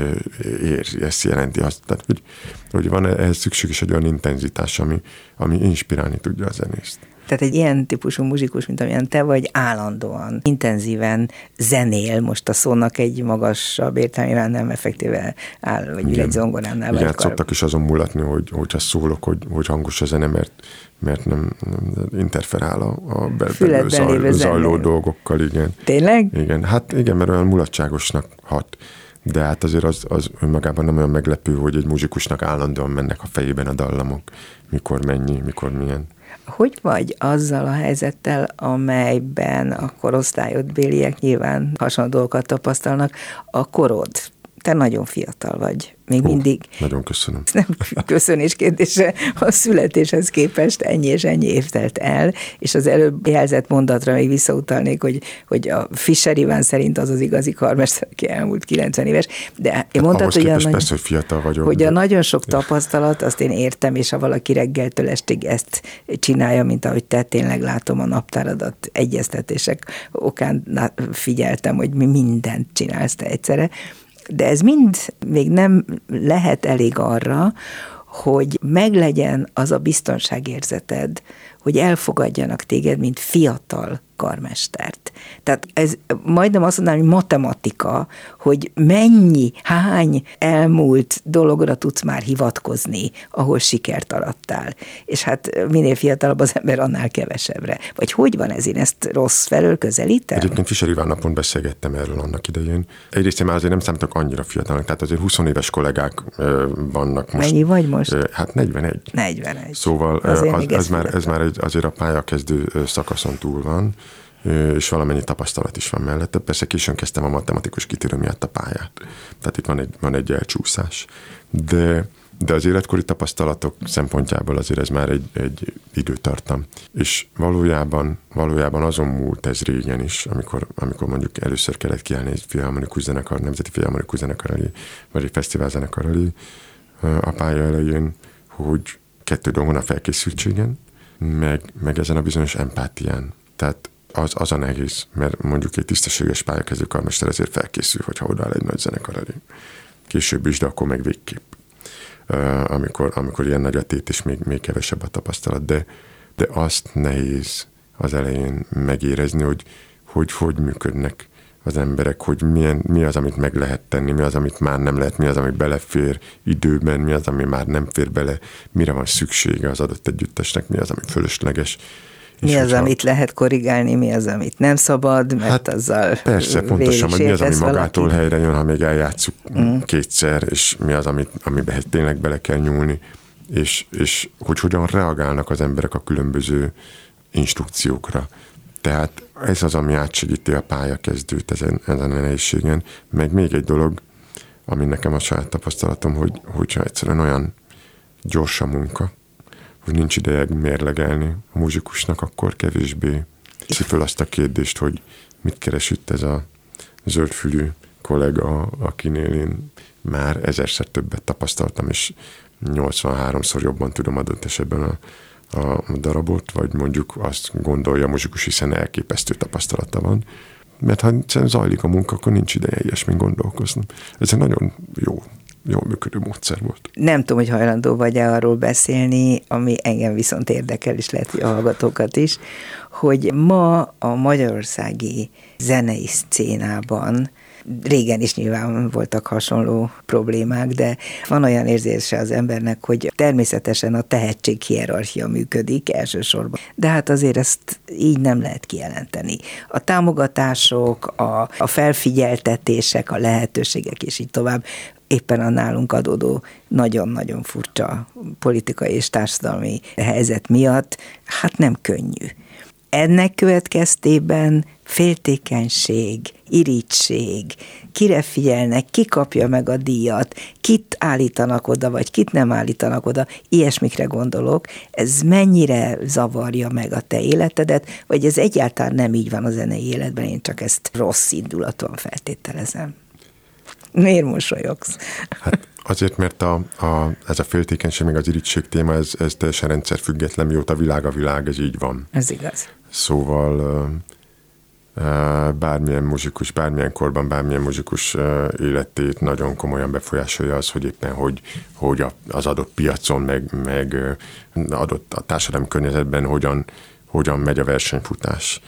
érzi, ezt jelenti azt. Tehát, hogy, hogy van ehhez szükség is egy olyan intenzitás, ami, ami inspirálni tudja a zenészt. Tehát egy ilyen típusú muzsikus, mint amilyen te vagy, állandóan, intenzíven zenél, most a szónak egy magasabb értelmében nem effektíve áll, vagy igen. Egy zongoránál. Igen, hát szoktak is azon mulatni, hogy, hogyha szólok, hogy, hogy hangos a zene, mert, mert nem, nem interferál a, a belül zajló, zajló dolgokkal. Igen. Tényleg? Igen, hát igen, mert olyan mulatságosnak hat. De hát azért az, az önmagában nem olyan meglepő, hogy egy muzsikusnak állandóan mennek a fejében a dallamok, mikor mennyi, mikor milyen. Hogy vagy azzal a helyzettel, amelyben a korosztályodbéliek nyilván hasonló dolgokat tapasztalnak, a korod, te nagyon fiatal vagy, még Hú, mindig. Nagyon köszönöm. Nem köszönés kérdése, a születéshez képest ennyi és ennyi év telt el, és az előbb jelzett mondatra még visszautalnék, hogy, hogy a Fischer Iván szerint az az igazi karmester, aki elmúlt kilencven éves, de én mondtad, hogy, a, persze, hogy, fiatal vagyok, hogy de... a nagyon sok tapasztalat, azt én értem, és ha valaki reggeltől estig ezt csinálja, mint ahogy te, tényleg látom a naptáradat, egyeztetések okán figyeltem, hogy mi mindent csinálsz te egyszerre, de ez mind még nem lehet elég arra, hogy meglegyen az a biztonságérzeted, hogy elfogadjanak téged, mint fiatal karmestert. Tehát ez majdnem azt mondanám, hogy matematika, hogy mennyi, hány elmúlt dologra tudsz már hivatkozni, ahol sikert arattál. És hát minél fiatalabb az ember, annál kevesebbre. Vagy hogy van ez? Én ezt rossz felől közelítem? Egyébként Fischer Iván napon beszélgettem erről annak idején. Egyrészt én már azért nem számítok annyira fiatalnak, tehát azért húsz éves kollégák vannak most. Mennyi vagy most? Hát negyvenegy. negyvenegy. Szóval az, ez, már, ez már egy, azért a pályakezdő szakaszon túl van, és valamennyi tapasztalat is van mellette. Persze későn kezdtem a matematikus kitérő miatt a pályát. Tehát itt van egy, van egy elcsúszás. De, de az életkori tapasztalatok szempontjából azért ez már egy, egy időtartam. És valójában, valójában azon múlt ez régen is, amikor, amikor mondjuk először kellett kiállni egy filharmonikus zenekar, nemzeti filharmonikus zenekar elé, vagy egy fesztiválzenekar elé a pálya elején, hogy kettő dolgon, a felkészültségen, meg, meg ezen a bizonyos empátián. Tehát Az, az a nehéz, mert mondjuk egy tisztességes pályakezdő karmester azért felkészül, hogyha odaáll egy nagy zenekar elé. Később is, de akkor meg végképp. Uh, amikor, amikor ilyen nagy a tét, és még, még kevesebb a tapasztalat, de, de azt nehéz az elején megérezni, hogy hogy, hogy működnek az emberek, hogy milyen, mi az, amit meg lehet tenni, mi az, amit már nem lehet, mi az, ami belefér időben, mi az, ami már nem fér bele, mire van szüksége az adott együttesnek, mi az, ami fölösleges. Mi az, hogyha... amit lehet korrigálni, mi az, amit nem szabad, mert hát azzal persze, pontosan, hogy mi az, ami magától valaki helyre jön, ha még eljátszuk mm. kétszer, és mi az, amit, amiben tényleg bele kell nyúlni, és, és hogy hogyan reagálnak az emberek a különböző instrukciókra. Tehát ez az, ami átsegíti a pályakezdőt ezen, ezen a nehézségen. Meg még egy dolog, ami nekem a saját tapasztalatom, hogy, hogyha egyszerűen olyan gyors a munka, hogy nincs ideje mérlegelni a muzsikusnak, akkor kevésbé teszi föl azt a kérdést, hogy mit keres itt ez a zöldfülű kollega, akinél én már ezerszer többet tapasztaltam, és nyolcvanháromszor jobban tudom adott esetben a, a darabot, vagy mondjuk azt gondolja a muzsikus, hiszen elképesztő tapasztalata van. Mert ha zajlik a munka, akkor nincs ideje ilyesmin gondolkozni. Ez nagyon jó. jól működő módszer volt. Nem tudom, hogy hajlandó vagy-e arról beszélni, ami engem viszont érdekel, és lehet, hogy a hallgatókat is, hogy ma a magyarországi zenei szcénában, régen is nyilván voltak hasonló problémák, de van olyan érzése az embernek, hogy természetesen a tehetség hierarchia működik elsősorban. De hát azért ezt így nem lehet kijelenteni. A támogatások, a, a felfigyeltetések, a lehetőségek és így tovább, éppen a nálunk adódó nagyon-nagyon furcsa politikai és társadalmi helyzet miatt, hát nem könnyű. Ennek következtében féltékenység, irigység, kire figyelnek, ki kapja meg a díjat, kit állítanak oda, vagy kit nem állítanak oda, ilyesmikre gondolok, ez mennyire zavarja meg a te életedet, vagy ez egyáltalán nem így van a zenei életben, én csak ezt rossz indulaton feltételezem. Miért mosolyogsz? Hát azért, mert a, a, ez a féltékenység, meg az irigység téma, ez, ez teljesen rendszerfüggetlen, mióta világ a világ, ez így van. Ez igaz. Szóval bármilyen muzsikus, bármilyen korban, bármilyen muzsikus életét nagyon komolyan befolyásolja az, hogy éppen hogy, hogy az adott piacon, meg, meg adott a társadalmi környezetben hogyan, hogyan megy a versenyfutás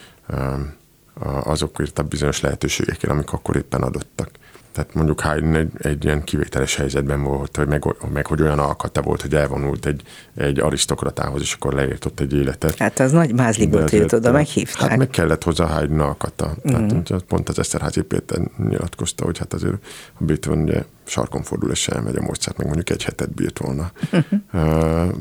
azokért a bizonyos lehetőségekért, amik akkor éppen adottak. Tehát mondjuk Haydn egy, egy ilyen kivételes helyzetben volt, hogy meg, meg hogy olyan alkata volt, hogy elvonult egy, egy arisztokratához, és akkor leírtott egy életet. Hát az nagy mázli volt, hogy oda meghívták. Hát meg kellett hozzá Haydn alkata. Mm. Tehát pont az Esterházy Péter nyilatkozta, hogy hát azért a Britten ugye sarkon fordul, és elmegy a Mozart, meg mondjuk egy hetet bírt volna. uh,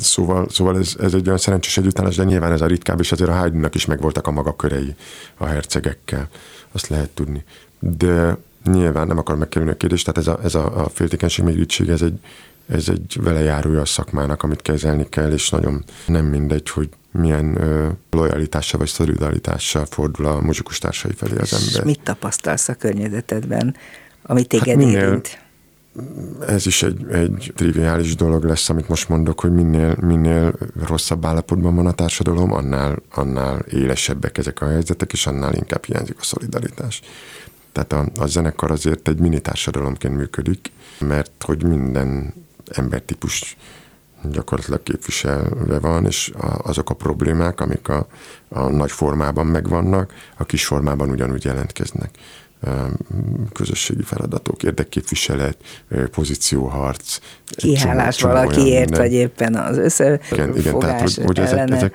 szóval szóval ez, ez egy olyan szerencsés együttállás, de nyilván ez a ritkább, és azért a Haydnnak is megvoltak a maga körei a hercegekkel. Azt lehet tudni. De nyilván nem akarom megkerülni a kérdést, tehát ez a, ez a, a féltékenység, még ügység, ez egy, ez egy velejárója a szakmának, amit kezelni kell, és nagyon nem mindegy, hogy milyen ö, lojalitással vagy szolidaritással fordul a muzsikus társai felé az ember. És mit tapasztalsz a környezetedben, ami téged hát érint? Ez is egy, egy triviális dolog lesz, amit most mondok, hogy minél, minél rosszabb állapotban van a társadalom, annál, annál élesebbek ezek a helyzetek, és annál inkább hiányzik a szolidaritás. Tehát a, a zenekar azért egy mini társadalomként működik, mert hogy minden embertípus gyakorlatilag képviselve van, és a, azok a problémák, amik a, a nagy formában megvannak, a kis formában ugyanúgy jelentkeznek. Közösségi feladatok, érdekképviselet, pozícióharc. Kihálás valakiért, vagy éppen az összefogás ellene.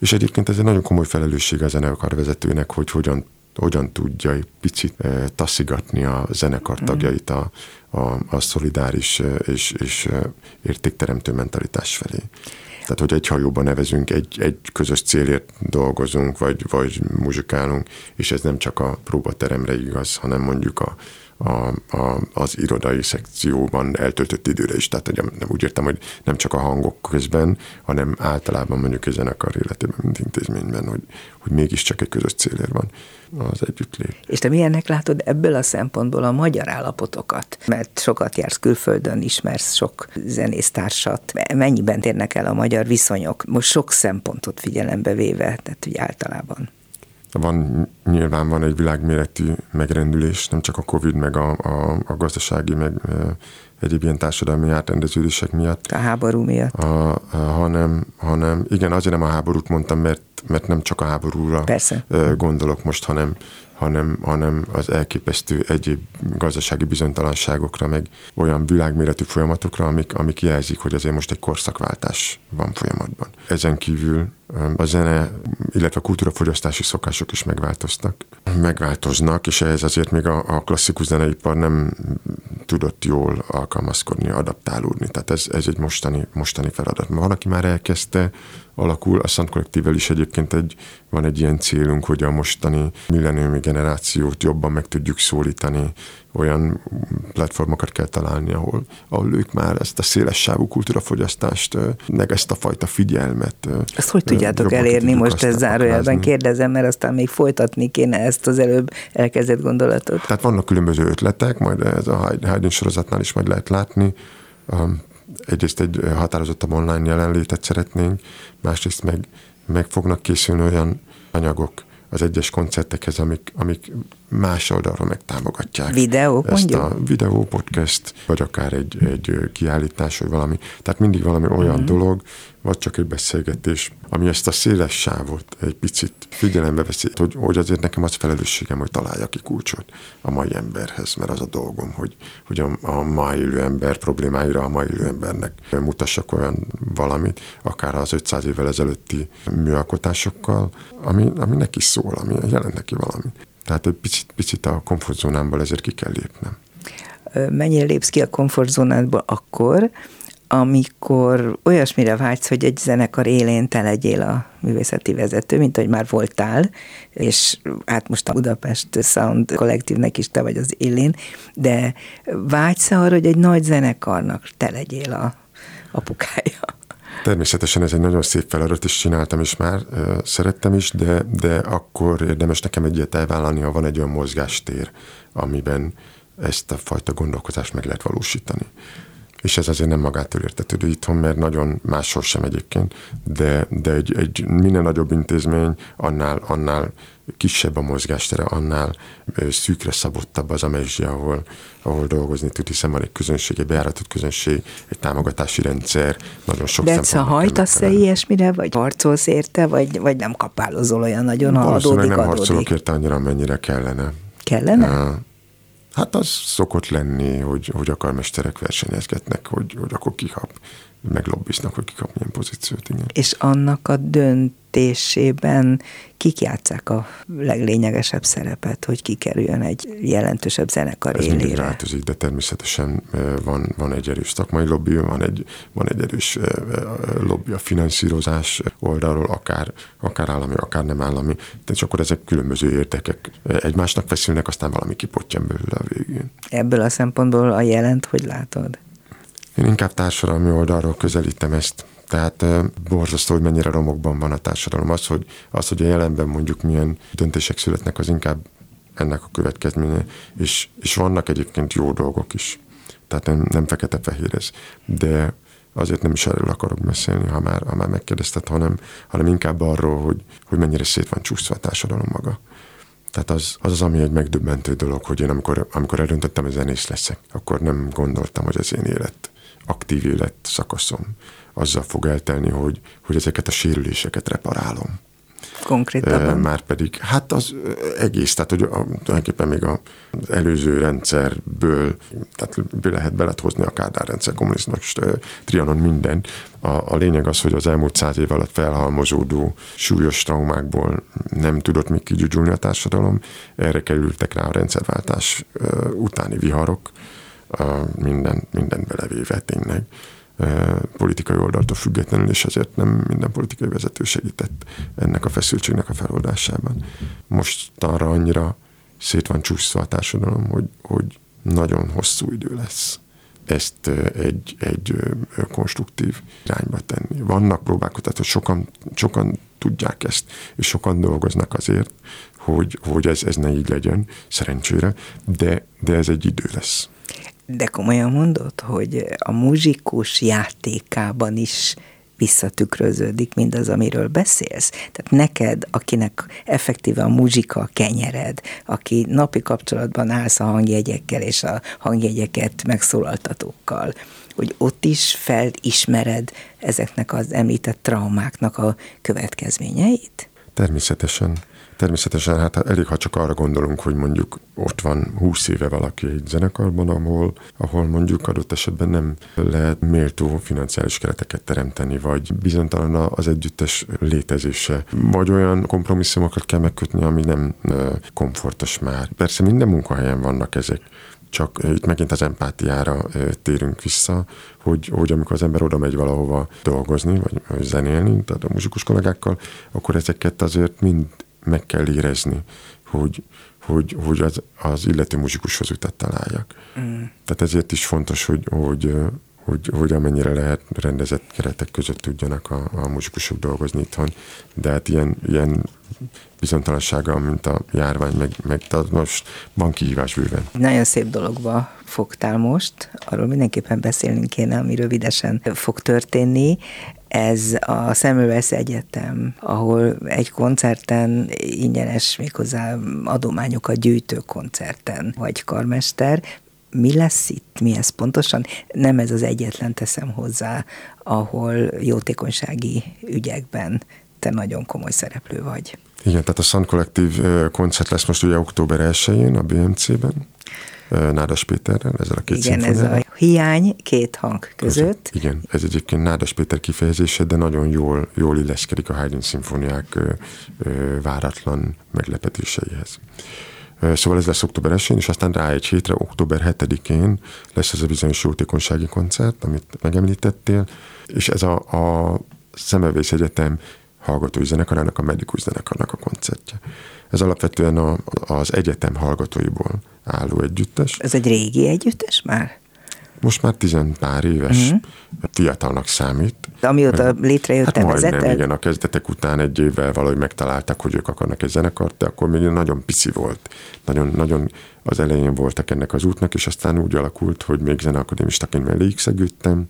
És egyébként ez egy nagyon komoly felelősség a zenekarvezetőnek, hogy hogyan, hogyan tudja egy picit taszigatni a zenekar tagjait a, a, a szolidáris és, és értékteremtő mentalitás felé. Tehát, hogy egy hajóban nevezünk, egy, egy közös célért dolgozunk, vagy, vagy muzsikálunk, és ez nem csak a próbateremre igaz, hanem mondjuk a, a, a, az irodai szekcióban eltöltött időre is. Tehát, hogy nem, úgy értem, hogy nem csak a hangok közben, hanem általában mondjuk ezen a kar életében, mint intézményben, hogy, hogy mégiscsak egy közös célért van az együttlét. És te milyennek látod ebből a szempontból a magyar állapotokat? Mert sokat jársz külföldön, ismersz sok zenésztársat. Mennyiben térnek el a magyar viszonyok? Most sok szempontot figyelembe véve, tehát úgy általában. Van, nyilván van egy világméretű megrendülés, nem csak a Covid, meg a, a, a gazdasági, meg egyéb ilyen társadalmi átrendeződések miatt. A háború miatt. A, a, hanem, hanem, igen, azért nem a háborút mondtam, mert, mert nem csak a háborúra Persze. gondolok most, hanem, hanem, hanem az elképesztő egyéb gazdasági bizonytalanságokra, meg olyan világméretű folyamatokra, amik, amik jelzik, hogy azért most egy korszakváltás van folyamatban. Ezen kívül a zene, illetve a kultúrafogyasztási szokások is megváltoztak. Megváltoznak, és ehhez azért még a, a klasszikus zeneipar nem tudott jól alkalmazkodni, adaptálódni. Tehát ez, ez egy mostani, mostani feladat. Van, aki már elkezdte, alakul. A Sound Collective-vel is egyébként egy, van egy ilyen célunk, hogy a mostani milleniumi generációt jobban meg tudjuk szólítani, olyan platformokat kell találni, ahol, ahol ők már ezt a széles sávú kultúrafogyasztást, meg ezt a fajta figyelmet. Ezt hogy tudjátok elérni? Most ezt zárójelben kérdezem, mert aztán még folytatni kéne ezt az előbb elkezdett gondolatot. Tehát vannak különböző ötletek, majd ez a Haydn sorozatnál is majd lehet látni. Egyrészt egy határozottabb online jelenlétet szeretnénk, másrészt meg, meg fognak készülni olyan anyagok az egyes koncertekhez, amik, amik más oldalról megtámogatják. Videók ezt mondjuk? A videó, podcast, vagy akár egy, egy kiállítás, vagy valami. Tehát mindig valami olyan mm. dolog, vagy csak egy beszélgetés, ami ezt a széles sávot egy picit figyelembe veszi, hogy, hogy azért nekem az felelősségem, hogy találjak ki kulcsot a mai emberhez, mert az a dolgom, hogy, hogy a, a mai élő ember problémáira a mai élő embernek mutassak olyan valamit, akár az ötszáz évvel ezelőtti műalkotásokkal, ami, ami neki szól, ami jelent neki valami. Tehát egy picit, picit a komfortzónámból ezért ki kell lépnem. Mennyire lépsz ki a komfortzónádból akkor, amikor olyasmire vágysz, hogy egy zenekar élén te legyél a művészeti vezető, mint hogy már voltál, és hát most a Budapest Sound Collective-nek is te vagy az élén, de vágysz arra, hogy egy nagy zenekarnak te legyél a apukája? Természetesen ez egy nagyon szép feladat, és csináltam is már, szerettem is, de, de akkor érdemes nekem egyet elvállalni, ha van egy olyan mozgástér, amiben ezt a fajta gondolkozást meg lehet valósítani. És ez azért nem magától értetődő itthon, mert nagyon máshol sem egyébként, de, de egy, egy minél nagyobb intézmény, annál, annál kisebb a mozgástere, annál szűkre szabottabb az a mezsje, ahol, ahol dolgozni tud, hiszen van egy közönség, egy bejáratott közönség, egy támogatási rendszer, nagyon sok szempontból. De ha hajtasz-e ilyesmire, vagy harcolsz érte, vagy, vagy nem kapálozol olyan nagyon, ha adódik, adódik? Valószínűleg nem harcolok érte annyira, amennyire kellene. Kellene? Ja. Hát az szokott lenni, hogy, hogy a karmesterek versenyezgetnek, hogy, hogy akkor kihap, meglobbiznak, hogy kikap milyen pozíciót. Igen. És annak a dönt készítésében kik játsszák a leglényegesebb szerepet, hogy kikerüljön egy jelentősebb zenekar élére? Ez mindig változik, de természetesen van, van egy erős szakmai lobby, van egy, van egy erős lobby a finanszírozás oldalról, akár, akár állami, akár nem állami, de csak akkor ezek különböző érdekek egymásnak feszülnek, aztán valami kipottyan belőle a végén. Ebből a szempontból a jelent, hogy látod? Én inkább társadalmi oldalról közelítem ezt. Tehát borzasztó, hogy mennyire romokban van a társadalom. Az, hogy, az, hogy a jelenben mondjuk milyen döntések születnek, az inkább ennek a következménye. És, és vannak egyébként jó dolgok is. Tehát nem, nem fekete-fehér ez. De azért nem is erről akarok beszélni, ha már, ha már megkérdezted, hanem, hanem inkább arról, hogy, hogy mennyire szét van csúszva a társadalom maga. Tehát az, az az, ami egy megdöbbentő dolog, hogy én amikor, amikor eldöntöttem, hogy zenész leszek, akkor nem gondoltam, hogy ez én élet, aktív élet szakaszom azzal fog eltelni, hogy, hogy ezeket a sérüléseket reparálom. Konkrétabban? Márpedig, hát az egész, tehát hogy a, tulajdonképpen még a, az előző rendszerből, tehát be lehet belet hozni a Kádár rendszer, kommunizmus, Trianon, minden. A, a lényeg az, hogy az elmúlt száz év alatt felhalmozódó súlyos traumákból nem tudott még kigyógyulni a társadalom, erre kerültek rá a rendszerváltás utáni viharok, minden, mindent belevéve tényleg. Politikai oldaltól függetlenül, és ezért nem minden politikai vezető segített ennek a feszültségnek a feloldásában. Mostanra annyira szét van csúszva a társadalom, hogy, hogy nagyon hosszú idő lesz ezt egy, egy konstruktív irányba tenni. Vannak próbálkozások, hogy sokan, sokan tudják ezt, és sokan dolgoznak azért, hogy, hogy ez, ez ne így legyen, szerencsére, de, de ez egy idő lesz. De komolyan mondod, hogy a muzsikus játékában is visszatükröződik mindaz, amiről beszélsz? Tehát neked, akinek effektíve a muzsika a kenyered, aki napi kapcsolatban állsz a hangjegyekkel és a hangjegyeket megszólaltatókkal, hogy ott is felismered ezeknek az említett traumáknak a következményeit? Természetesen. Természetesen, hát elég, ha csak arra gondolunk, hogy mondjuk ott van húsz éve valaki egy zenekarban, ahol, ahol mondjuk adott esetben nem lehet méltó financiális kereteket teremteni, vagy bizonytalan az együttes létezése, vagy olyan kompromisszumokat kell megkötni, ami nem komfortos már. Persze minden munkahelyen vannak ezek, csak itt megint az empátiára térünk vissza, hogy, hogy amikor az ember oda megy valahova dolgozni, vagy zenélni, tehát a muzsikus kollégákkal, akkor ezeket azért mind meg kell érezni, hogy, hogy, hogy az, az illető muzsikushoz utat találjak. Mm. Tehát ezért is fontos, hogy, hogy, hogy, hogy amennyire lehet rendezett keretek között tudjanak a, a muzsikusok dolgozni itthon. De hát ilyen, ilyen bizonytalansága, mint a járvány, meg, meg most van kihívás bőven. Nagyon szép dologba fogtál most, arról mindenképpen beszélnünk kéne, ami rövidesen fog történni. Ez a Semmelweis Egyetem, ahol egy koncerten, ingyenes, méghozzá adományokat gyűjtő koncerten vagy karmester. Mi lesz itt? Mi ez pontosan? Nem ez az egyetlen, teszem hozzá, ahol jótékonysági ügyekben te nagyon komoly szereplő vagy. Igen, tehát a Sound Collective koncert lesz most ugye október elsején a bé em cében. Nádas Péterrel, ezzel a két igen, szimfoniával. Ez a hiány két hang között. Ez, igen, ez egyébként Nádas Péter kifejezése, de nagyon jól, jól illeszkedik a Haydn szimfóniák ö, ö, váratlan meglepetéseihez. Szóval ez lesz október elsején, és aztán rá egy hétre, október hetedikén lesz ez a bizonyos jótékonysági koncert, amit megemlítettél, és ez a, a Semmelweis Egyetem hallgatói zenekarának, a Medikus Zenekarnak a koncertje. Ez alapvetően a, az egyetem hallgatóiból álló együttes. Ez egy régi együttes már? Most már tizen pár éves uh-huh. fiatalnak számít. De amióta létrejött, hát te vezeted? Majdnem, igen, a kezdetek után egy évvel valahogy megtalálták, hogy ők akarnak egy zenekart, de akkor még nagyon pici volt. Nagyon, nagyon az elején voltak ennek az útnak, és aztán úgy alakult, hogy még zeneakadémistaként melléig szegődtem,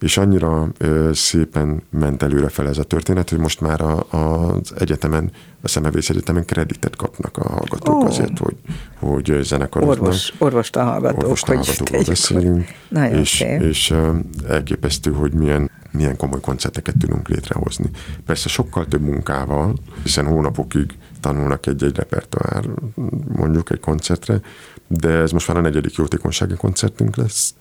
és annyira ö, szépen ment előrefele ez a történet, hogy most már a, a, az egyetemen, a Semmelweis Egyetemen kreditet kapnak a hallgatók oh. azért, hogy, hogy zenekaroznak. Orvos, orvost a hallgatók, orvost a hallgatókról beszélünk, és, és ö, elképesztő, hogy milyen, milyen komoly koncerteket tudunk létrehozni. Persze sokkal több munkával, hiszen hónapokig tanulnak egy-egy repertoár, mondjuk egy koncertre, de ez most már a negyedik jótékonysági koncertünk lesz,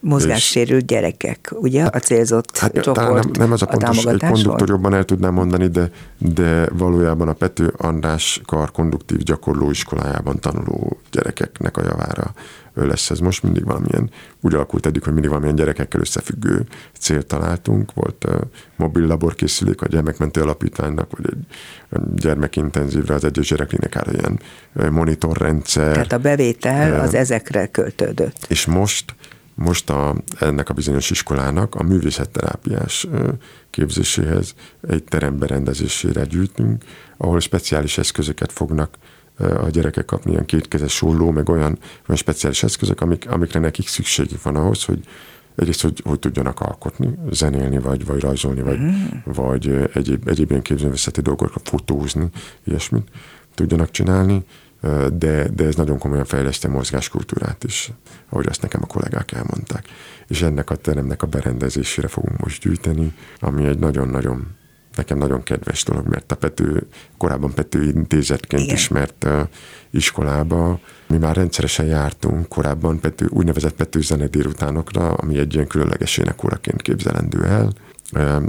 mozgássérült gyerekek, ugye? A célzott hát, csoport nem, nem az a, a pontos, egy konduktor jobban el tudnám mondani, de, de valójában a Pető András kar konduktív gyakorlóiskolájában tanuló gyerekeknek a javára lesz ez most. Mindig valamilyen, úgy alakult eddig, hogy mindig valamilyen gyerekekkel összefüggő célt találtunk. Volt uh, mobil laborkészülék a Gyermekmentő Alapítványnak, vagy egy gyermekintenzívre az egyes gyereklinekára ilyen monitorrendszer. Tehát a bevétel uh, az ezekre költődött. És most Most a, ennek a bizonyos iskolának a művészetterápiás képzéséhez egy terem berendezésére gyűjtünk, ahol speciális eszközöket fognak a gyerekek kapni, ilyen kétkezes sóló, meg olyan, olyan speciális eszközök, amik, amikre nekik szükségük van ahhoz, hogy egyrészt, hogy, hogy tudjanak alkotni, zenélni, vagy, vagy rajzolni, vagy, mm. vagy egyéb, egyéb ilyen képzőművészeti dolgokra, fotózni, ilyesmit tudjanak csinálni. De, de ez nagyon komolyan fejleszti a mozgáskultúrát is, ahogy azt nekem a kollégák elmondták. És ennek a teremnek a berendezésére fogunk most gyűjteni, ami egy nagyon-nagyon, nekem nagyon kedves dolog, mert a Pető, korábban Pető Intézetként Igen. ismert uh, iskolába, mi már rendszeresen jártunk korábban Pető, úgynevezett Pető zenedélutánokra, ami egy ilyen különleges énekóraként képzelendő el,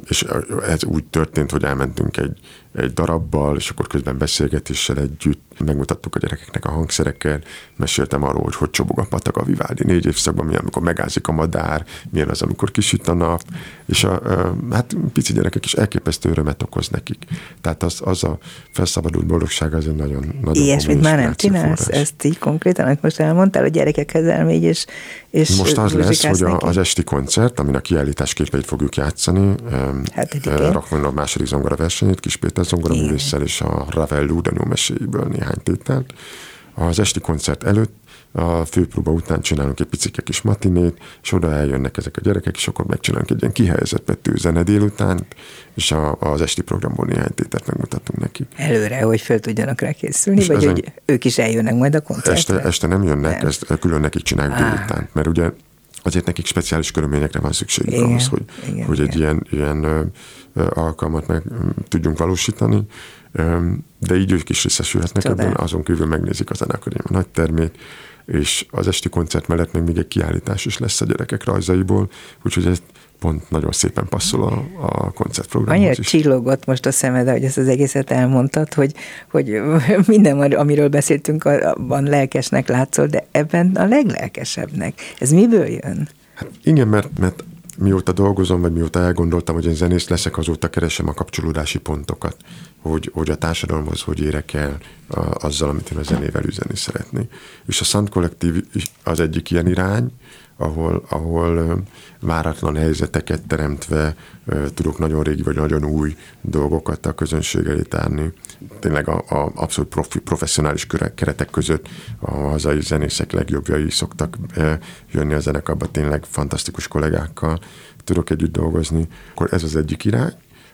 és ez úgy történt, hogy elmentünk egy, egy darabbal, és akkor közben beszélgetéssel együtt megmutattuk a gyerekeknek a hangszereket, meséltem arról, hogy hogy csobog a patak a Vivaldi négy évszakban, milyen, amikor megázik a madár, milyen az, amikor kisüt a nap, és a, hát pici gyerekek is elképesztő örömet okoz nekik. Tehát az, az a felszabadult boldogság az egy nagyon nagyon komoly inspiráció. Ilyesmit már nem csinálsz, ezt így konkrétan, amit most elmondtál, a gyerekekhez elmégy, és, és most az lesz, hogy a, az esti koncert, amin a kiállítás képeit fogjuk játszani, Rachmaninoff a második zongora versenyét, Kis Péter zongoraművésszel és a Ravel Ludanyó meséiből néhány tételt. Az esti koncert előtt, a főpróba után csinálunk egy picike kis matinét, és oda eljönnek ezek a gyerekek, és akkor megcsinálunk egy ilyen kihelyezett Pető zene délután, és a, az esti programból néhány tételt megmutatunk neki. Előre, hogy fel tudjanak rá készülni, vagy hogy ők is eljönnek majd a koncertre? Este, este nem jönnek, nem. Ezt külön nekik csináljuk ah. délután, mert ugye azért nekik speciális körülményekre van szükségük igen, ahhoz, hogy, igen, hogy egy igen. ilyen, ilyen alkalmat meg tudjunk valósítani, de így ők is részesülhetnek ebben, azon kívül megnézik a Zenakadémia nagy termét, és az esti koncert mellett még egy kiállítás is lesz a gyerekek rajzaiból, úgyhogy ezt pont nagyon szépen passzol a, a koncertprogramhoz. Annyira csillogott most a szemed, hogy ezt az egészet elmondtad, hogy, hogy minden, amiről beszéltünk, abban lelkesnek látszol, de ebben a leglelkesebbnek. Ez miből jön? Hát igen, mert, mert mióta dolgozom, vagy mióta elgondoltam, hogy én zenész leszek, azóta keresem a kapcsolódási pontokat, hogy, hogy a társadalomhoz hogy érek el a, azzal, amit én a zenével üzenni szeretnék. És a Sound Collective az egyik ilyen irány, ahol, ahol váratlan helyzeteket teremtve tudok nagyon régi vagy nagyon új dolgokat a közönség elé tárni. Tényleg a, a abszolút profi, professzionális keretek között a hazai zenészek legjobbjai szoktak jönni a zenekarba, tényleg fantasztikus kollégákkal tudok együtt dolgozni. Akkor ez az egyik irány,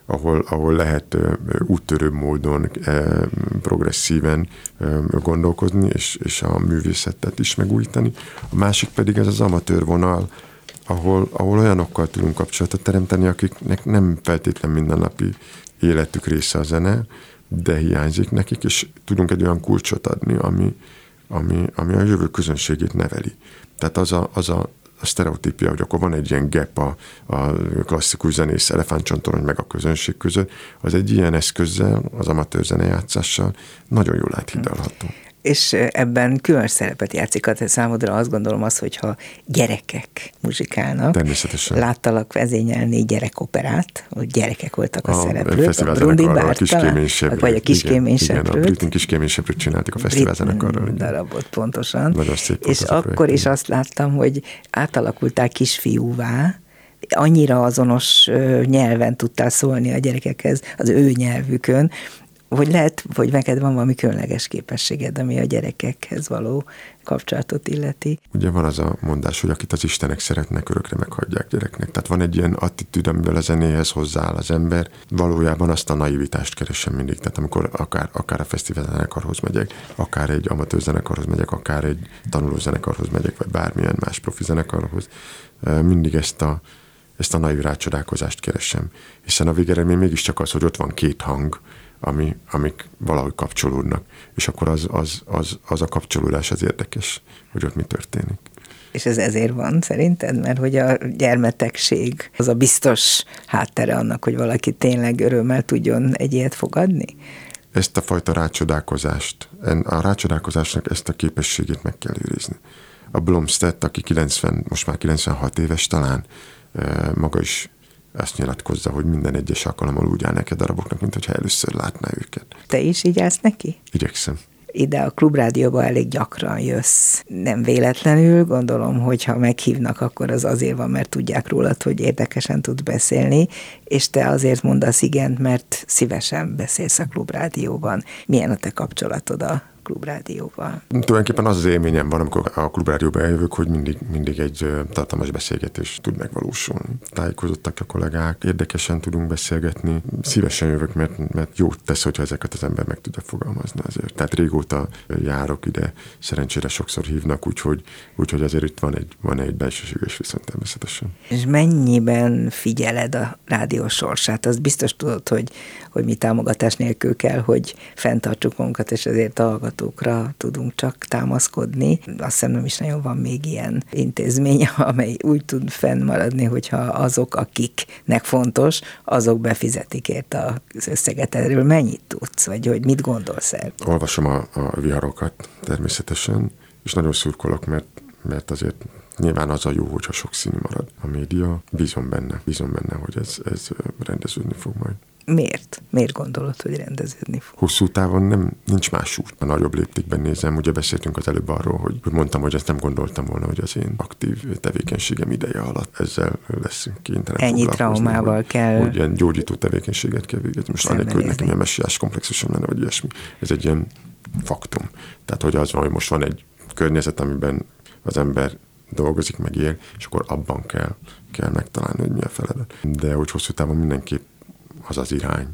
ahol, ahol lehet úttörő módon, progresszíven gondolkozni, és, és a művészetet is megújítani. A másik pedig ez az amatőr vonal, ahol, ahol olyanokkal tudunk kapcsolatot teremteni, akiknek nem feltétlen mindennapi életük része a zene, de hiányzik nekik, és tudunk egy olyan kulcsot adni, ami, ami, ami a jövő közönségét neveli. Tehát az a, az a a sztereotípia, hogy akkor van egy ilyen gap a, a klasszikus zenész elefántcsontorony meg a közönség között, az egy ilyen eszközzel, az amatőr zenejátszással nagyon jól áthidalható. És ebben külön szerepet játszik, a számodra azt gondolom az, hogyha gyerekek muzsikálnak. Természetesen. Láttalak vezényelni gyerekoperát, hogy gyerekek voltak a, a szereplők. A Fesztiválzenekarról, a Kiskéményseprőt. Vagy a Kiskéményseprőt. Igen, a Britten Kiskéményseprőt csináltak a Fesztiválzenekarról. Darabot, pontosan. Nagyon szép. És akkor is azt láttam, hogy átalakultál kisfiúvá, annyira azonos nyelven tudtál szólni a gyerekekhez, az ő nyelvükön, hogy lehet, hogy neked van valami különleges képességed, ami a gyerekekhez való kapcsolatot illeti. Ugye van az a mondás, hogy akit az Istenek szeretnek, örökre meghagyják gyereknek. Tehát van egy ilyen attitűd, amivel a zenéhez hozzááll az ember. Valójában azt a naivitást keresem mindig. Tehát amikor akár, akár a fesztiválzenekarhoz megyek, akár egy amatőr zenekarhoz megyek, akár egy tanuló zenekarhoz megyek, vagy bármilyen más profi zenekarhoz, mindig ezt a, ezt a naiv rácsodálkozást keresem. Hiszen a végeredmény mégiscsak az, hogy ott van két hang, Ami, amik valahogy kapcsolódnak. És akkor az, az, az, az a kapcsolódás az érdekes, hogy ott mi történik. És ez ezért van szerinted? Mert hogy a gyermetegség az a biztos háttere annak, hogy valaki tényleg örömmel tudjon egy ilyet fogadni? Ezt a fajta rácsodálkozást, a rácsodálkozásnak ezt a képességét meg kell őrizni. A Blomstedt, aki kilencven, most már kilencvenhat éves talán, maga is ezt nyilatkozza, hogy minden egyes alkalommal úgy áll neki a daraboknak, mint hogyha először látná őket. Te is így állsz neki? Igyekszem. Ide a Klubrádióba elég gyakran jössz. Nem véletlenül, gondolom, hogy ha meghívnak, akkor az azért van, mert tudják rólad, hogy érdekesen tudsz beszélni, és te azért mondasz igent, mert szívesen beszélsz a Klubrádióban. Milyen a te kapcsolatod a Klubrádióval? Tulajdonképpen az az élményem van, amikor a Klubrádióba eljövök, hogy mindig, mindig egy tartalmas beszélgetés tud megvalósulni. Tájékozottak a kollégák, érdekesen tudunk beszélgetni. Szívesen jövök, mert, mert jót tesz, hogyha ezeket az ember meg tudja fogalmazni azért. Tehát régóta járok ide, szerencsére sokszor hívnak, úgyhogy, úgyhogy azért itt van egy, van egy belsőséges viszont természetesen. És mennyiben figyeled a rádió sorsát? Azt biztos tudod, hogy, hogy mi támogatás nélkül kell, hogy fenntartsuk magunkat, és azért hallgatunk. Tudunk csak támaszkodni. Azt hiszem, nem is nagyon van még ilyen intézmény, amely úgy tud fennmaradni, hogyha azok, akiknek fontos, azok befizetik ért az összeget. Erről mennyit tudsz, vagy hogy mit gondolsz el? Olvasom a, a viharokat természetesen, és nagyon szurkolok, mert, mert azért nyilván az a jó, hogyha sok színű marad a média. Bízom benne, bízom benne, hogy ez, ez rendeződni fog majd. Miért? Miért gondolod, hogy rendeződni fog? Hosszú távon nem, nincs más út. A nagyobb léptékben nézem, ugye beszéltünk az előbb arról, hogy mondtam, hogy ezt nem gondoltam volna, hogy az én aktív tevékenységem ideje alatt ezzel leszünk kénytelen foglalkozni. Ennyi traumával hogy, kell. Hogy ilyen gyógyító tevékenységet kell végezni. Most anélkül, hogy nekem ilyen messiás komplexusom lenne, vagy ilyesmi. Ez egy ilyen faktum. Tehát, hogy az van, hogy most van egy környezet, amiben az ember dolgozik, meg él, és akkor abban kell, kell megtalálni, hogy mi a feladat. De hogy hosszú távon mindenképp az az irány,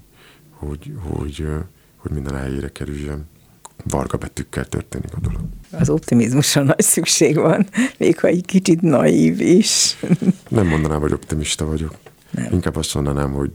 hogy, hogy, hogy minden helyére kerüljön. Varga betűkkel történik a dolog. Az optimizmusra nagy szükség van, még ha egy kicsit naív is. Nem mondanám, hogy optimista vagyok. Nem. Inkább azt mondanám, hogy,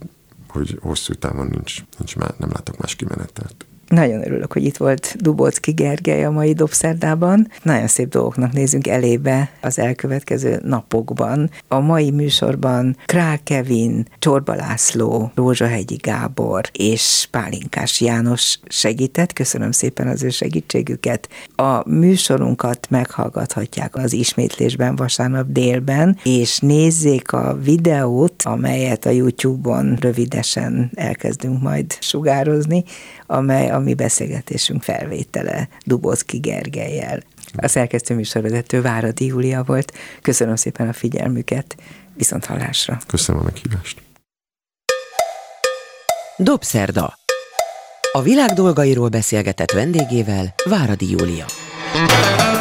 hogy hosszú távon nincs, nincs már, nem látok más kimenetelt. Nagyon örülök, hogy itt volt Dubóczki Gergely a mai Dobszerdában. Nagyon szép dolgoknak nézünk elébe az elkövetkező napokban. A mai műsorban Král Kevin, Csorba László, Rózsahegyi Gábor és Pálinkás János segített. Köszönöm szépen az ő segítségüket. A műsorunkat meghallgathatják az ismétlésben vasárnap délben, és nézzék a videót, amelyet a YouTube-on rövidesen elkezdünk majd sugározni, amely a mi beszélgetésünk felvétele Dubóczki Gergellyel. A szerkesztő műsorvezető Váradi Júlia volt. Köszönöm szépen a figyelmüket, viszont hallásra. Köszönöm a meghívást. Dobszerda. A világ dolgairól beszélgetett vendégével Váradi Júlia.